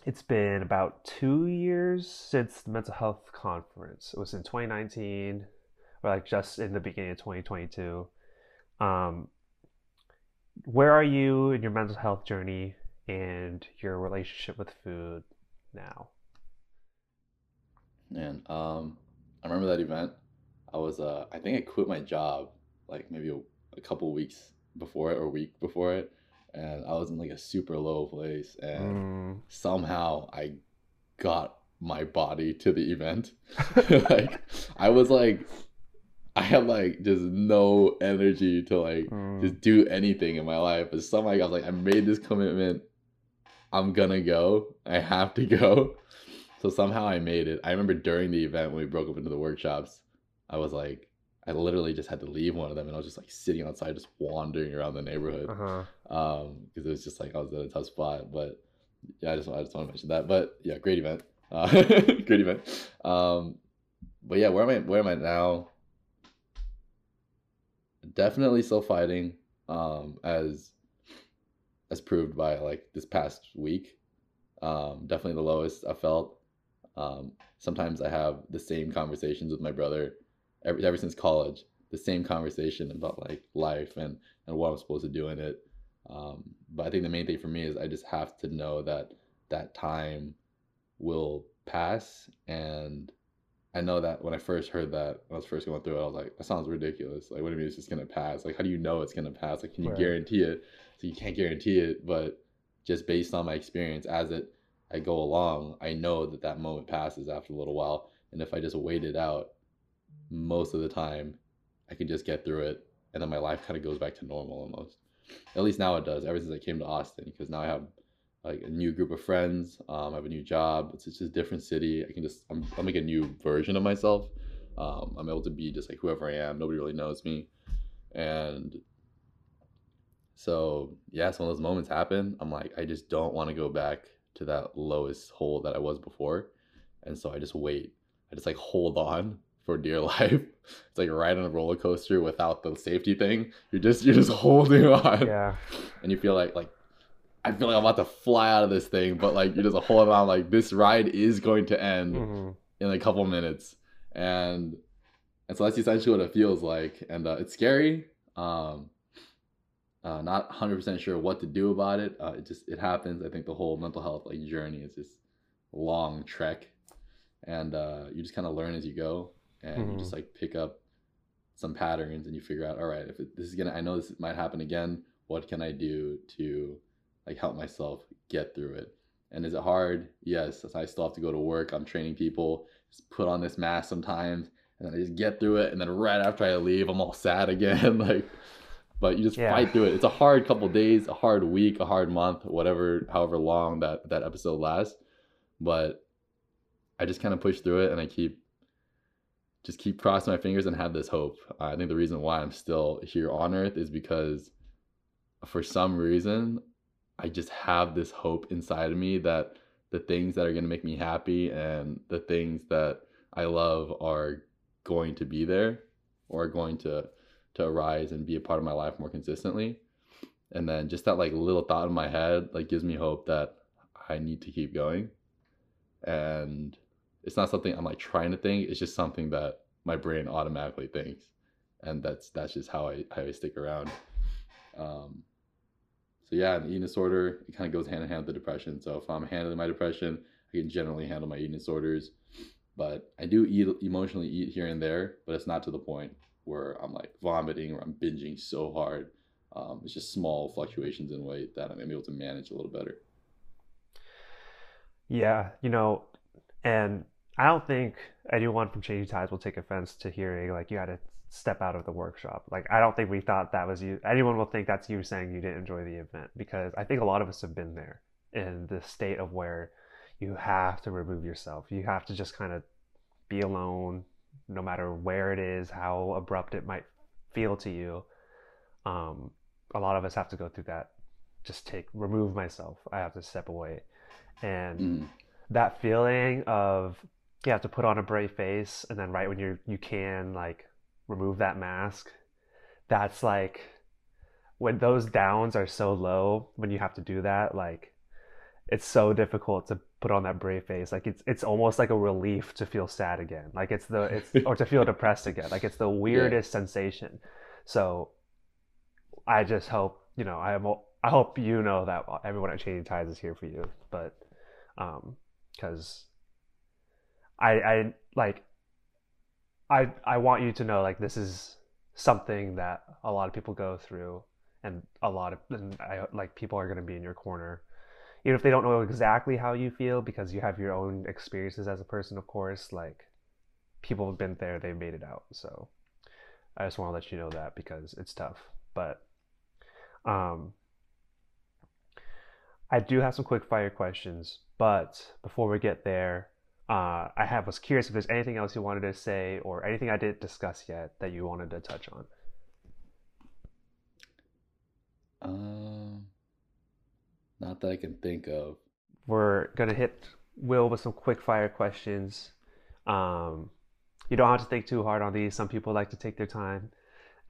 it's been about 2 years since the mental health conference. It was in 2019, or like just in the beginning of 2022. Where are you in your mental health journey and your relationship with food now? Man, I remember that event. I was, I think I quit my job like maybe a couple weeks before it or a week before it. And I was in like a super low place, and somehow I got my body to the event. Like, I was like, I had like just no energy to like just do anything in my life. But somehow I was like, I made this commitment. I'm gonna go. I have to go. So somehow I made it. I remember during the event when we broke up into the workshops, I was like, I literally just had to leave one of them, and I was just like sitting outside, just wandering around the neighborhood, because it was just like I was in a tough spot. But yeah, I just want to mention that. But yeah, great event, great event. But yeah, where am I now? Definitely still fighting, as proved by like this past week. Definitely the lowest I felt. Sometimes I have the same conversations with my brother. Ever since college, the same conversation about like life and what I'm supposed to do in it. But I think the main thing for me is I just have to know that that time will pass. And I know that when I first heard that, when I was first going through it, I was like, that sounds ridiculous. Like, what do you mean it's just going to pass? Like, how do you know it's going to pass? Like, can you guarantee it? So you can't guarantee it. But just based on my experience as I go along, I know that that moment passes after a little while. And if I just wait it out, most of the time I can just get through it, and then my life kind of goes back to normal almost. At least now it does, ever since I came to Austin, because now I have like a new group of friends, I have a new job, it's just a different city. I'm like a new version of myself. I'm able to be just like whoever I am. Nobody really knows me. And so yeah, so when those moments happen, I'm like, I just don't want to go back to that lowest hole that I was before. And so I just wait, I just like hold on for dear life. It's like riding on a roller coaster without the safety thing. You're just holding on. Yeah. And you feel like I feel like I'm about to fly out of this thing, but like you're just holding on. Like, this ride is going to end in a couple minutes, and so that's essentially what it feels like. And it's scary. Not 100% sure what to do about it. It happens. I think the whole mental health like journey is just a long trek, and you just kind of learn as you go. And you just like pick up some patterns, and you figure out, all right, I know this might happen again. What can I do to like help myself get through it? And is it hard? Yes. I still have to go to work. I'm training people. Just put on this mask sometimes, and then I just get through it. And then right after I leave, I'm all sad again. Like, but you just fight through it. It's a hard couple days, a hard week, a hard month, whatever, however long that episode lasts. But I just kind of push through it, and I keep crossing my fingers and have this hope. I think the reason why I'm still here on earth is because for some reason, I just have this hope inside of me that the things that are going to make me happy and the things that I love are going to be there, or are going to arise and be a part of my life more consistently. And then just that like little thought in my head, like gives me hope that I need to keep going. And it's not something I'm like trying to think. It's just something that my brain automatically thinks, and that's just how I stick around. So yeah, the eating disorder, it kind of goes hand in hand with the depression. So if I'm handling my depression, I can generally handle my eating disorders. But I do emotionally eat here and there, but it's not to the point where I'm like vomiting or I'm binging so hard. It's just small fluctuations in weight that I'm able to manage a little better. Yeah, you know, and I don't think anyone from Changing Tides will take offense to hearing, like, you had to step out of the workshop. Like, I don't think we thought that was you. Anyone will think that's you saying you didn't enjoy the event, because I think a lot of us have been there in the state of where you have to remove yourself. You have to just kind of be alone, no matter where it is, how abrupt it might feel to you. A lot of us have to go through that. Just remove myself. I have to step away. And that feeling of you have to put on a brave face, and then right when you can, like, remove that mask. That's like when those downs are so low, when you have to do that, like, it's so difficult to put on that brave face. Like, it's almost like a relief to feel sad again. Like, or to feel depressed again. Like, it's the weirdest sensation. So I just hope, I hope you know that everyone at Changing Tides is here for you. But because I want you to know, like, this is something that a lot of people go through, and people are going to be in your corner, even if they don't know exactly how you feel, because you have your own experiences as a person, of course. Like, people have been there, they've made it out. So I just want to let you know that, because it's tough. But I do have some quick fire questions, but before we get there, was curious if there's anything else you wanted to say, or anything I didn't discuss yet that you wanted to touch on. Not that I can think of. We're going to hit Will with some quick fire questions. You don't have to think too hard on these. Some people like to take their time.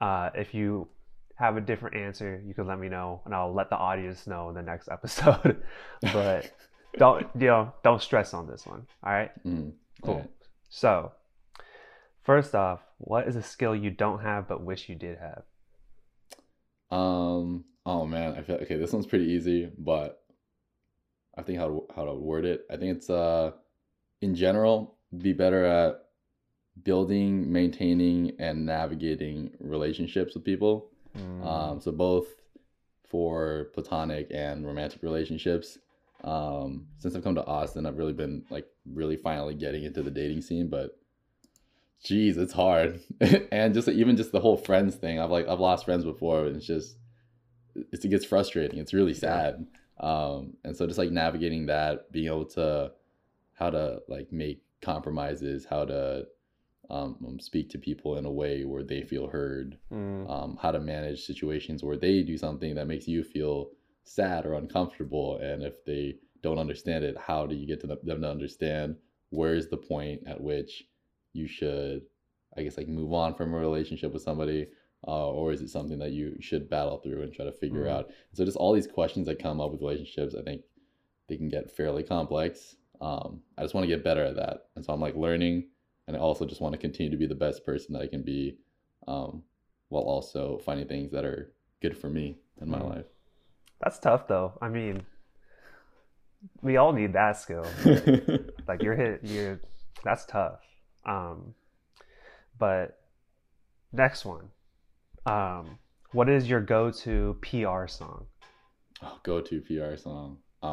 If you have a different answer, you can let me know, and I'll let the audience know in the next episode. But don't stress on this one. All right. Cool. Right. So first off, what is a skill you don't have but wish you did have? Oh man, I feel okay. This one's pretty easy, but I think how to word it. I think it's in general, be better at building, maintaining, and navigating relationships with people. So both for platonic and romantic relationships. Since I've come to Austin, I've really been really finally getting into the dating scene, but geez, it's hard. And even the whole friends thing, I've lost friends before, and it gets frustrating. It's really sad. And so navigating that, being able to, how to make compromises, how to speak to people in a way where they feel heard, how to manage situations where they do something that makes you feel sad or uncomfortable, and if they don't understand it, how do you get to them to understand where is the point at which you should move on from a relationship with somebody, or is it something that you should battle through and try to figure out? So just all these questions that come up with relationships, I think they can get fairly complex. I just want to get better at that, and so I'm learning, and I also just want to continue to be the best person that I can be, while also finding things that are good for me in my life. That's tough, though. I mean, we all need that skill. That's tough. But next one. What is your go-to PR song? Oh, go-to PR song. I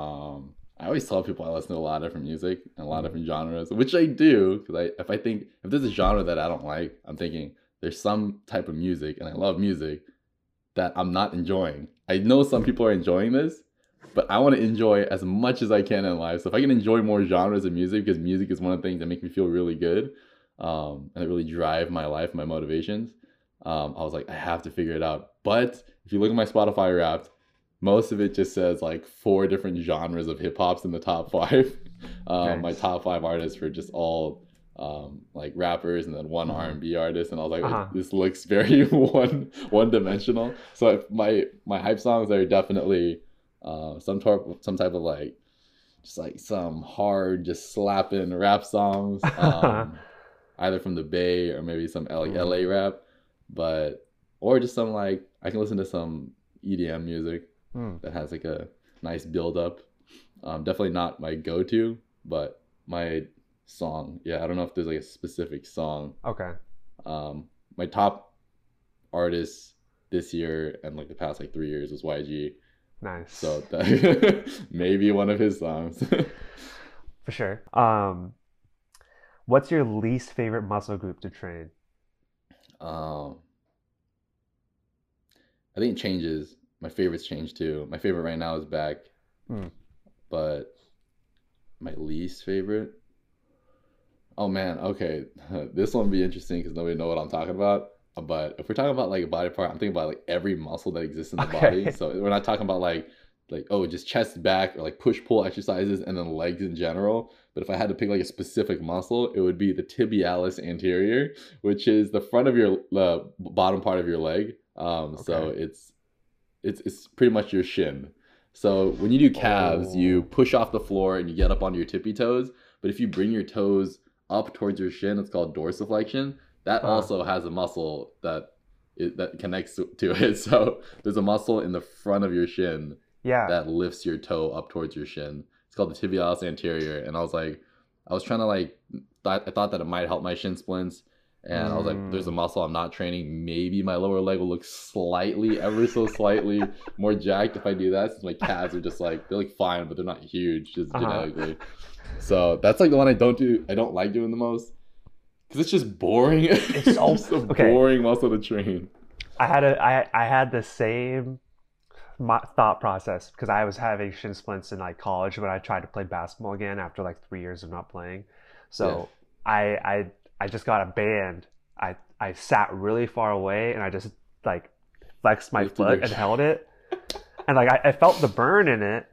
always tell people I listen to a lot of different music and a lot of different genres, which I do, because if there's a genre that I don't like, I'm thinking there's some type of music, and I love music, that I'm not enjoying. I know some people are enjoying this, but I want to enjoy as much as I can in life. So if I can enjoy more genres of music, because music is one of the things that make me feel really good, and it really drive my life, my motivations, I was I have to figure it out. But if you look at my Spotify Wrapped, most of it just says 4 different genres of hip-hop's in the top 5. Nice. My top 5 artists were just all rappers, and then one R&B artist, and I was this looks very one dimensional. So my hype songs are definitely some type of some hard, just slapping rap songs, either from the Bay or maybe some LA rap, or just some I can listen to some EDM music that has a nice build up. Definitely not my go-to, but my song. Yeah, I don't know if there's a specific song. Okay. My top artist this year and the past 3 years was YG. Nice. So that maybe one of his songs. For sure. What's your least favorite muscle group to train? I think it changes. My favorites change too. My favorite right now is back. But my least favorite. Oh man, okay. This one would be interesting because nobody know what I'm talking about. But if we're talking about like a body part, I'm thinking about like every muscle that exists in the body. So we're not talking about like oh, just chest, back, or like push pull exercises, and then legs in general. But if I had to pick like a specific muscle, it would be the tibialis anterior, which is the front of your bottom part of your leg. So it's pretty much your shin. So when you do calves, you push off the floor and you get up onto your tippy toes. But if you bring your toes up towards your shin, it's called dorsiflexion. That also has a muscle that connects to it. So there's a muscle in the front of your shin that lifts your toe up towards your shin. It's called the tibialis anterior. And I was like, I was trying to like, I thought that it might help my shin splints. And I was like, there's a muscle I'm not training. Maybe my lower leg will look slightly, ever so slightly more jacked if I do that. Since my calves are just like, they're like fine, but they're not huge, just genetically. So that's like the one I don't do. I don't like doing the most. Because it's just boring. It's also boring muscle to train. I had the same thought process because I was having shin splints in like college when I tried to play basketball again after like 3 years of not playing. So I just got a band. I sat really far away and I just like flexed my foot and held it. And like I felt the burn in it.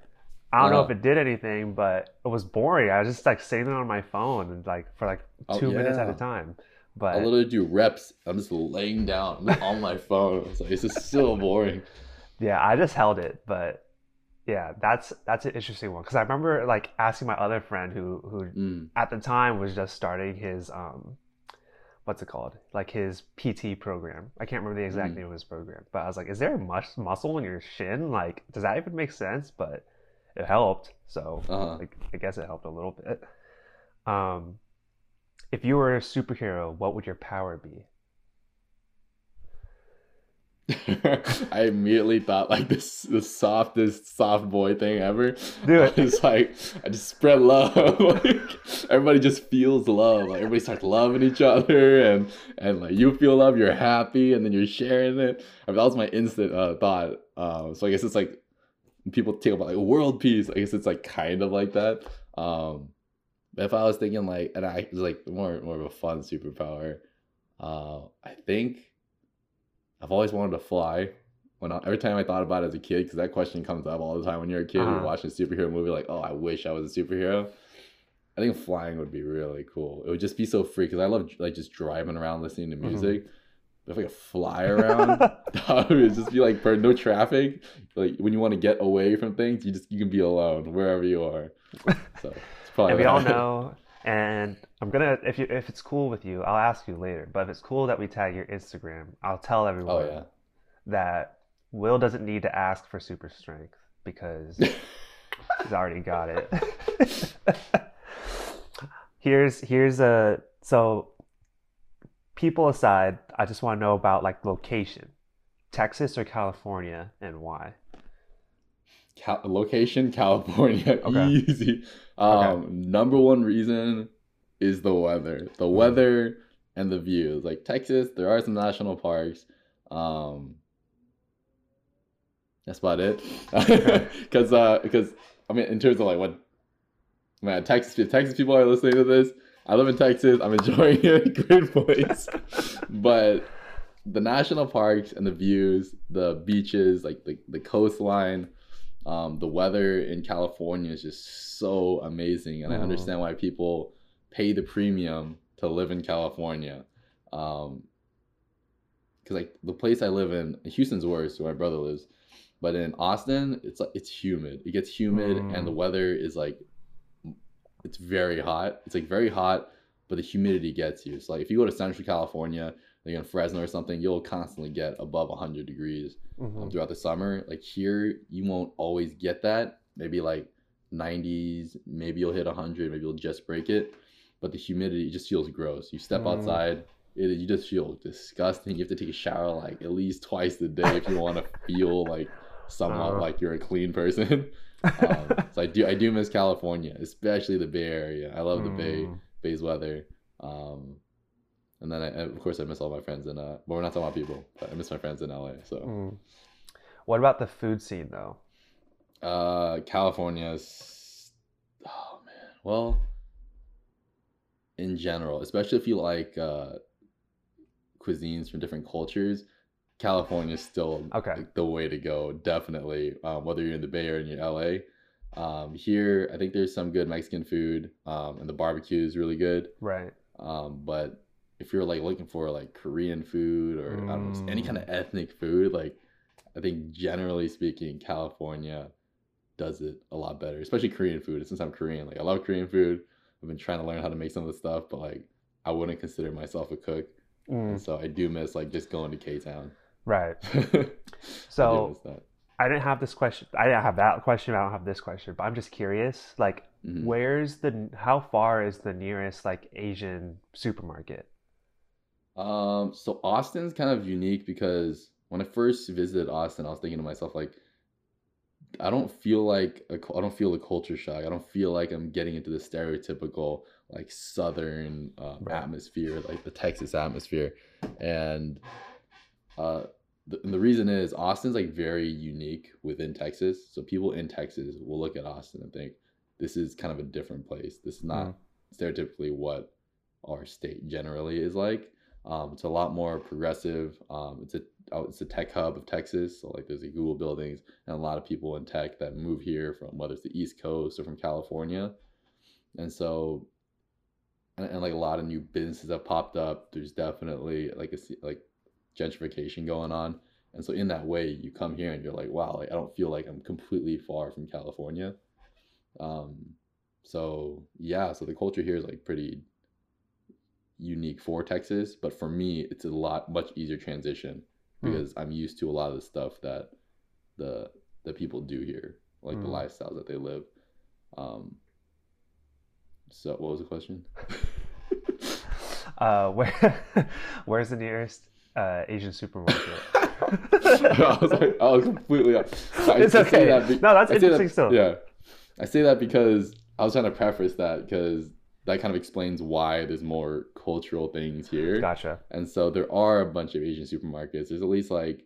I don't know if it did anything, but it was boring. I was just like saving it on my phone and like for like 2 minutes at a time. But I literally do reps. I'm just laying down on my phone. It's like, it's just so boring. Yeah, I just held it, but yeah, that's an interesting one because I remember like asking my other friend who at the time was just starting his what's it called, like his PT program. I can't remember the exact name of his program, but I was like, is there much muscle in your shin? Like, does that even make sense? But it helped, so like, I guess it helped a little bit. If you were a superhero, what would your power be? I immediately thought like the softest soft boy thing ever. Dude, it's like I just spread love. Like, everybody just feels love. Like everybody starts loving each other, and like you feel love, you're happy, and then you're sharing it. I mean, that was my instant thought. So I guess it's like people talk about like world peace. I guess it's like kind of like that. If I was thinking like, and I was like more of a fun superpower. I think. I've always wanted to fly. Every time I thought about it as a kid, because that question comes up all the time when you're a kid, you're watching a superhero movie, like, oh, I wish I was a superhero. I think flying would be really cool. It would just be so free, because I love like just driving around listening to music. But if I could fly around, it would just be like no traffic. Like when you want to get away from things, you can be alone wherever you are. So it's probably. And we all know. And I'm gonna, if it's cool with you, I'll ask you later. But if it's cool that we tag your Instagram, I'll tell everyone that Will doesn't need to ask for super strength because he's already got it. Here's a, so people aside, I just want to know about like location, Texas or California, and why. Location California. Easy. Number one reason is the weather and the views. Like Texas, there are some national parks. That's about it. Because I mean, in terms of like what, man, Texas people are listening to this. I live in Texas. I'm enjoying it. Great place. But the national parks and the views, the beaches, like the coastline. The weather in California is just so amazing, and I understand why people pay the premium to live in California. Because like the place I live in, Houston's worse, where my brother lives, but in Austin, it's like it's humid. It gets humid, and the weather is like it's very hot. It's like very hot, but the humidity gets you. So like if you go to Central California, like in Fresno or something, you'll constantly get above 100 degrees throughout the summer. Like here, you won't always get that. Maybe like 90s, maybe you'll hit 100, maybe you'll just break it. But the humidity just feels gross. You step outside, you just feel disgusting. You have to take a shower like at least twice a day if you want to feel like somewhat like you're a clean person. So I do miss California, especially the Bay Area. I love the Bay's weather. And then, of course, I miss all my friends in, well, we're not talking about people, but I miss my friends in LA, so. What about the food scene, though? California's, oh, man, Well, in general, especially if you like cuisines from different cultures, California is still the way to go, definitely. Whether you're in the Bay or in your LA. Here, I think there's some good Mexican food, and the barbecue is really good. Right. But if you're like looking for like Korean food or I don't know, any kind of ethnic food, like I think generally speaking, California does it a lot better, especially Korean food. And since I'm Korean, like I love Korean food. I've been trying to learn how to make some of the stuff, but like I wouldn't consider myself a cook. And so I do miss like just going to K-Town. Right. So I didn't have this question. I didn't have that question. I don't have this question, but I'm just curious, like how far is the nearest like Asian supermarket? So Austin's kind of unique because when I first visited Austin, I was thinking to myself, like, I don't feel a culture shock. I don't feel like I'm getting into the stereotypical like Southern atmosphere, like the Texas atmosphere. And the reason is Austin's like very unique within Texas. So people in Texas will look at Austin and think, this is kind of a different place. This is not stereotypically what our state generally is like. It's a lot more progressive. It's a tech hub of Texas. So like there's the Google buildings and a lot of people in tech that move here from whether it's the East Coast or from California. And so, and like a lot of new businesses have popped up. There's definitely like gentrification going on. And so in that way, you come here and you're like, wow, like I don't feel like I'm completely far from California. So the culture here is like pretty unique for Texas, but for me it's a much easier transition because I'm used to a lot of the stuff that the people do here, like the lifestyles that they live. So what was the question? Where's the nearest Asian supermarket? I was completely off. It's okay. That's interesting stuff. Yeah, I say that because I was trying to preface that because that kind of explains why there's more cultural things here. Gotcha. And so there are a bunch of Asian supermarkets. There's at least like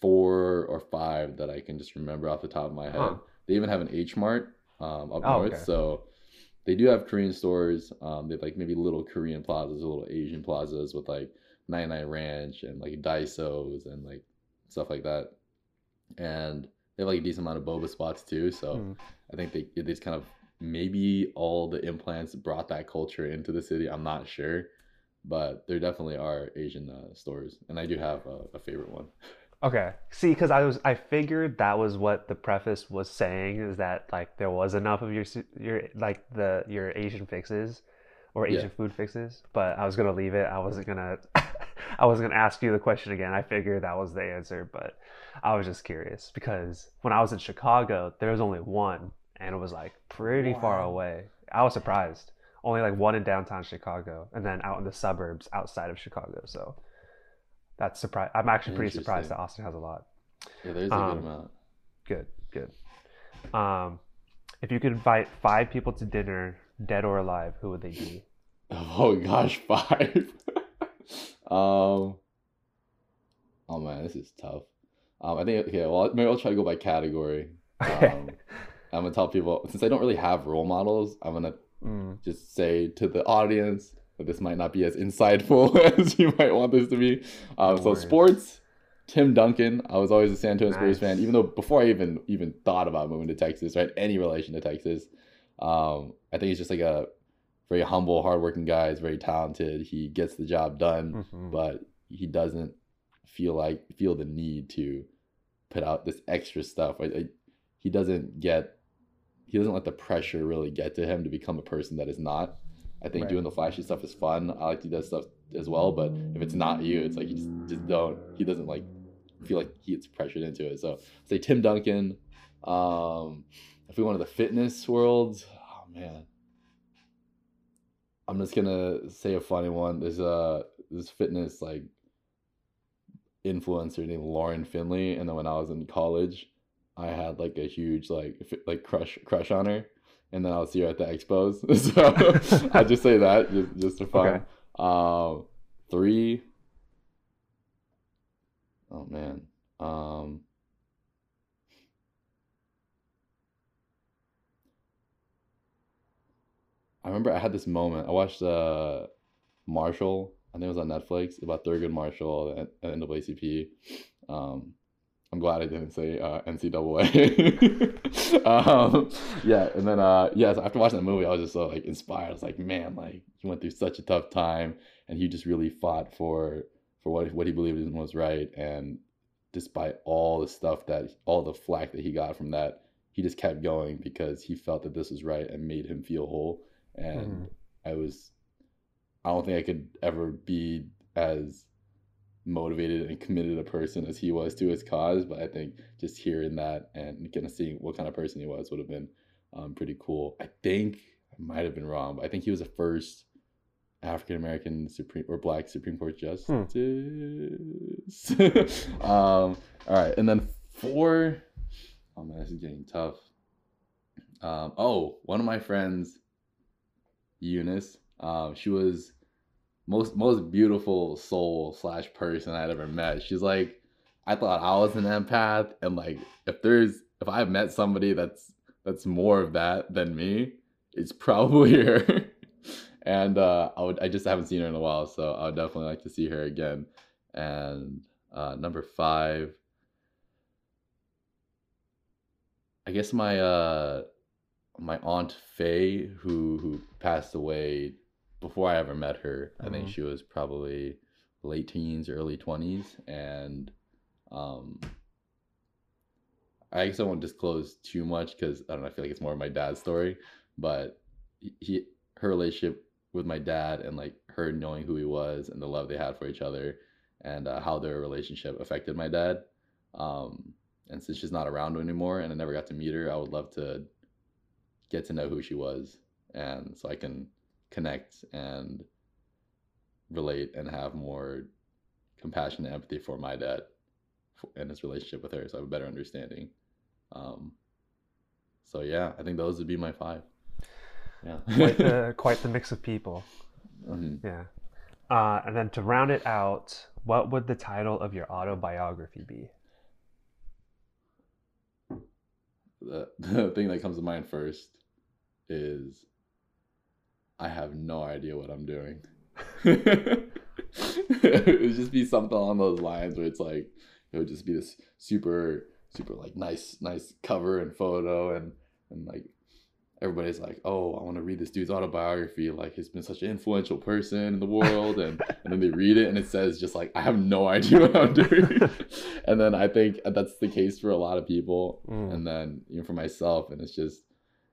4 or 5 that I can just remember off the top of my head. They even have an H Mart up north. Okay. So they do have Korean stores. They have like maybe little Korean plazas, little Asian plazas with like 99 Ranch and like Daisos and like stuff like that. And they have like a decent amount of boba spots too. So I think they just kind of, maybe all the implants brought that culture into the city. I'm not sure, but there definitely are Asian stores, and I do have a favorite one. Okay, see, because I figured that was what the preface was saying, is that like there was enough of your like your Asian fixes or Asian food fixes, but I was gonna leave it. I wasn't gonna ask you the question again. I figured that was the answer, but I was just curious because when I was in Chicago, there was only one. And it was like pretty far away. I was surprised. Only like one in downtown Chicago and then out in the suburbs outside of Chicago. So that's surprised. I'm actually pretty surprised that Austin has a lot. Yeah, there's a good amount. Good. If you could invite 5 people to dinner, dead or alive, who would they be? Oh gosh, 5. Oh man, this is tough. I think, maybe I'll try to go by category. I'm going to tell people, since I don't really have role models, I'm going to just say to the audience that this might not be as insightful as you might want this to be. So sports, Tim Duncan. I was always a San Antonio Spurs fan, even though before I even thought about moving to Texas, right? Any relation to Texas. I think he's just like a very humble, hardworking guy. He's very talented. He gets the job done, but he doesn't feel the need to put out this extra stuff. He doesn't let the pressure really get to him to become a person that is not. I think doing the flashy stuff is fun. I like to do that stuff as well, but if it's not you, it's like you just don't. He doesn't like feel like he gets pressured into it. So say Tim Duncan. If we wanted the fitness world, oh man, I'm just gonna say a funny one. There's this fitness like influencer named Lauren Finley, and then when I was in college, I had like a huge like crush on her, and then I'll see her at the expos. So I just say that just for fun. Okay. 3. Oh man. I remember I had this moment. I watched Marshall. I think it was on Netflix, about Thurgood Marshall and NAACP. I'm glad I didn't say NCAA. Yeah, and then so after watching that movie, I was just so like inspired. I was like, man, like he went through such a tough time, and he just really fought for what he believed in was right. And despite all the stuff that all the flack that he got from that, he just kept going because he felt that this was right and made him feel whole. And I don't think I could ever be as motivated and committed a person as he was to his cause, but I think just hearing that and kind of seeing what kind of person he was would have been pretty cool. I think I might have been wrong, but I think he was the first African American Black Supreme Court justice. All right, and then four. Oh man, this is getting tough. One of my friends, Eunice. She was most beautiful soul / person I'd ever met. She's like, I thought I was an empath, and like if I've met somebody that's more of that than me, it's probably her. And I just haven't seen her in a while, so I would definitely like to see her again. And number five, I guess my Aunt Faye, who passed away before I ever met her. I think she was probably late teens, early 20s, and I guess I won't disclose too much because I don't know, I feel like it's more of my dad's story, but her relationship with my dad and like her knowing who he was and the love they had for each other and how their relationship affected my dad. And since she's not around anymore and I never got to meet her, I would love to get to know who she was, and so I can connect and relate and have more compassion and empathy for my dad and his relationship with her, so I have a better understanding. So yeah, I think those would be my five. Yeah. Quite the mix of people. Yeah. And then to round it out, what would the title of your autobiography be? The thing that comes to mind first is I have no idea what I'm doing. It would just be something along those lines where it's like, it would just be this super, super like nice cover and photo and like, everybody's like, oh, I want to read this dude's autobiography. Like, he's been such an influential person in the world. And then they read it and it says just like, I have no idea what I'm doing. And then I think that's the case for a lot of people. And then even for myself. And it's just,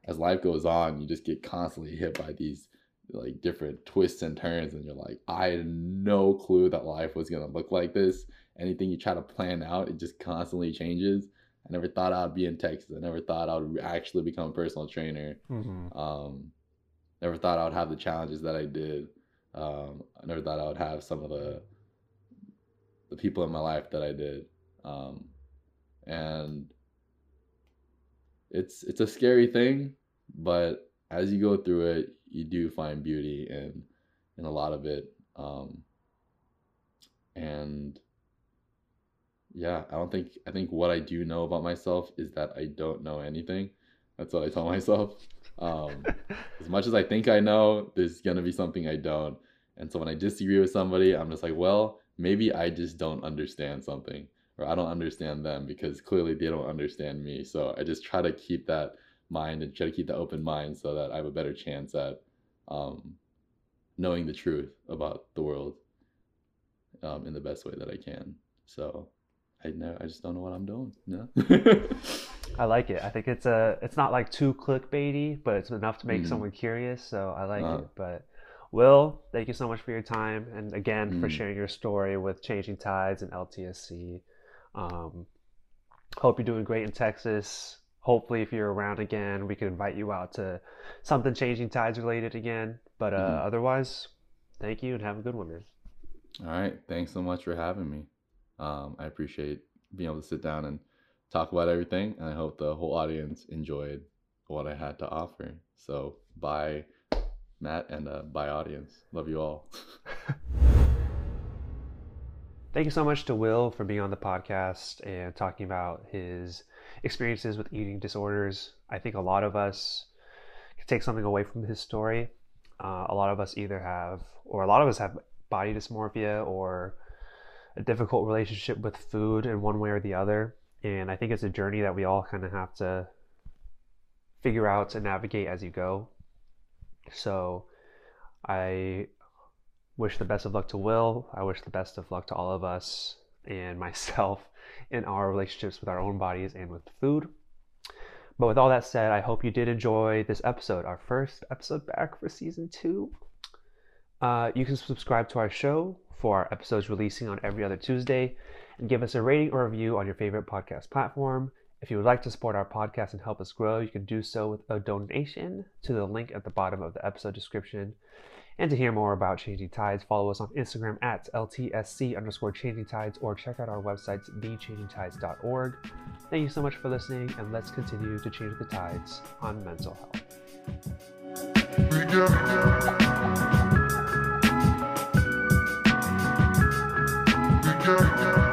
as life goes on, you just get constantly hit by these like different twists and turns. And you're like, I had no clue that life was going to look like this. Anything you try to plan out, it just constantly changes. I never thought I'd be in Texas. I never thought I would actually become a personal trainer. Never thought I would have the challenges that I did. I never thought I would have some of the people in my life that I did. And it's a scary thing, but as you go through it, you do find beauty in a lot of it. And yeah, I think what I do know about myself is that I don't know anything. That's what I tell myself. As much as I think I know, there's going to be something I don't. And so when I disagree with somebody, I'm just like, well, maybe I just don't understand something, or I don't understand them because clearly they don't understand me. So I just try to keep that mind and try to keep the open mind so that I have a better chance at knowing the truth about the world in the best way that I can. So I just don't know what I'm doing. No. I like it. I think it's not like too clickbaity, but it's enough to make someone curious. So I like it. But Will, thank you so much for your time, and again for sharing your story with Changing Tides and LTSC. Hope you're doing great in Texas. Hopefully, if you're around again, we can invite you out to something Changing Tides related again. But otherwise, thank you and have a good one, man. All right. Thanks so much for having me. I appreciate being able to sit down and talk about everything, and I hope the whole audience enjoyed what I had to offer. So bye, Matt, and bye, audience. Love you all. Thank you so much to Will for being on the podcast and talking about his experiences with eating disorders. I think a lot of us can take something away from his story. A lot of us either have, or a lot of us have body dysmorphia or a difficult relationship with food in one way or the other. And I think it's a journey that we all kind of have to figure out to navigate as you go. So I wish the best of luck to Will. I wish the best of luck to all of us and myself in our relationships with our own bodies and with food. But with all that said, I hope you did enjoy this episode, our first episode back for season 2. You can subscribe to our show for our episodes releasing on every other Tuesday, and give us a rating or review on your favorite podcast platform. If you would like to support our podcast and help us grow, you can do so with a donation to the link at the bottom of the episode description. And to hear more about Changing Tides, follow us on Instagram at ltsc_chandingtides, or check out our websites, thechangingtides.org. Thank you so much for listening, and let's continue to change the tides on mental health.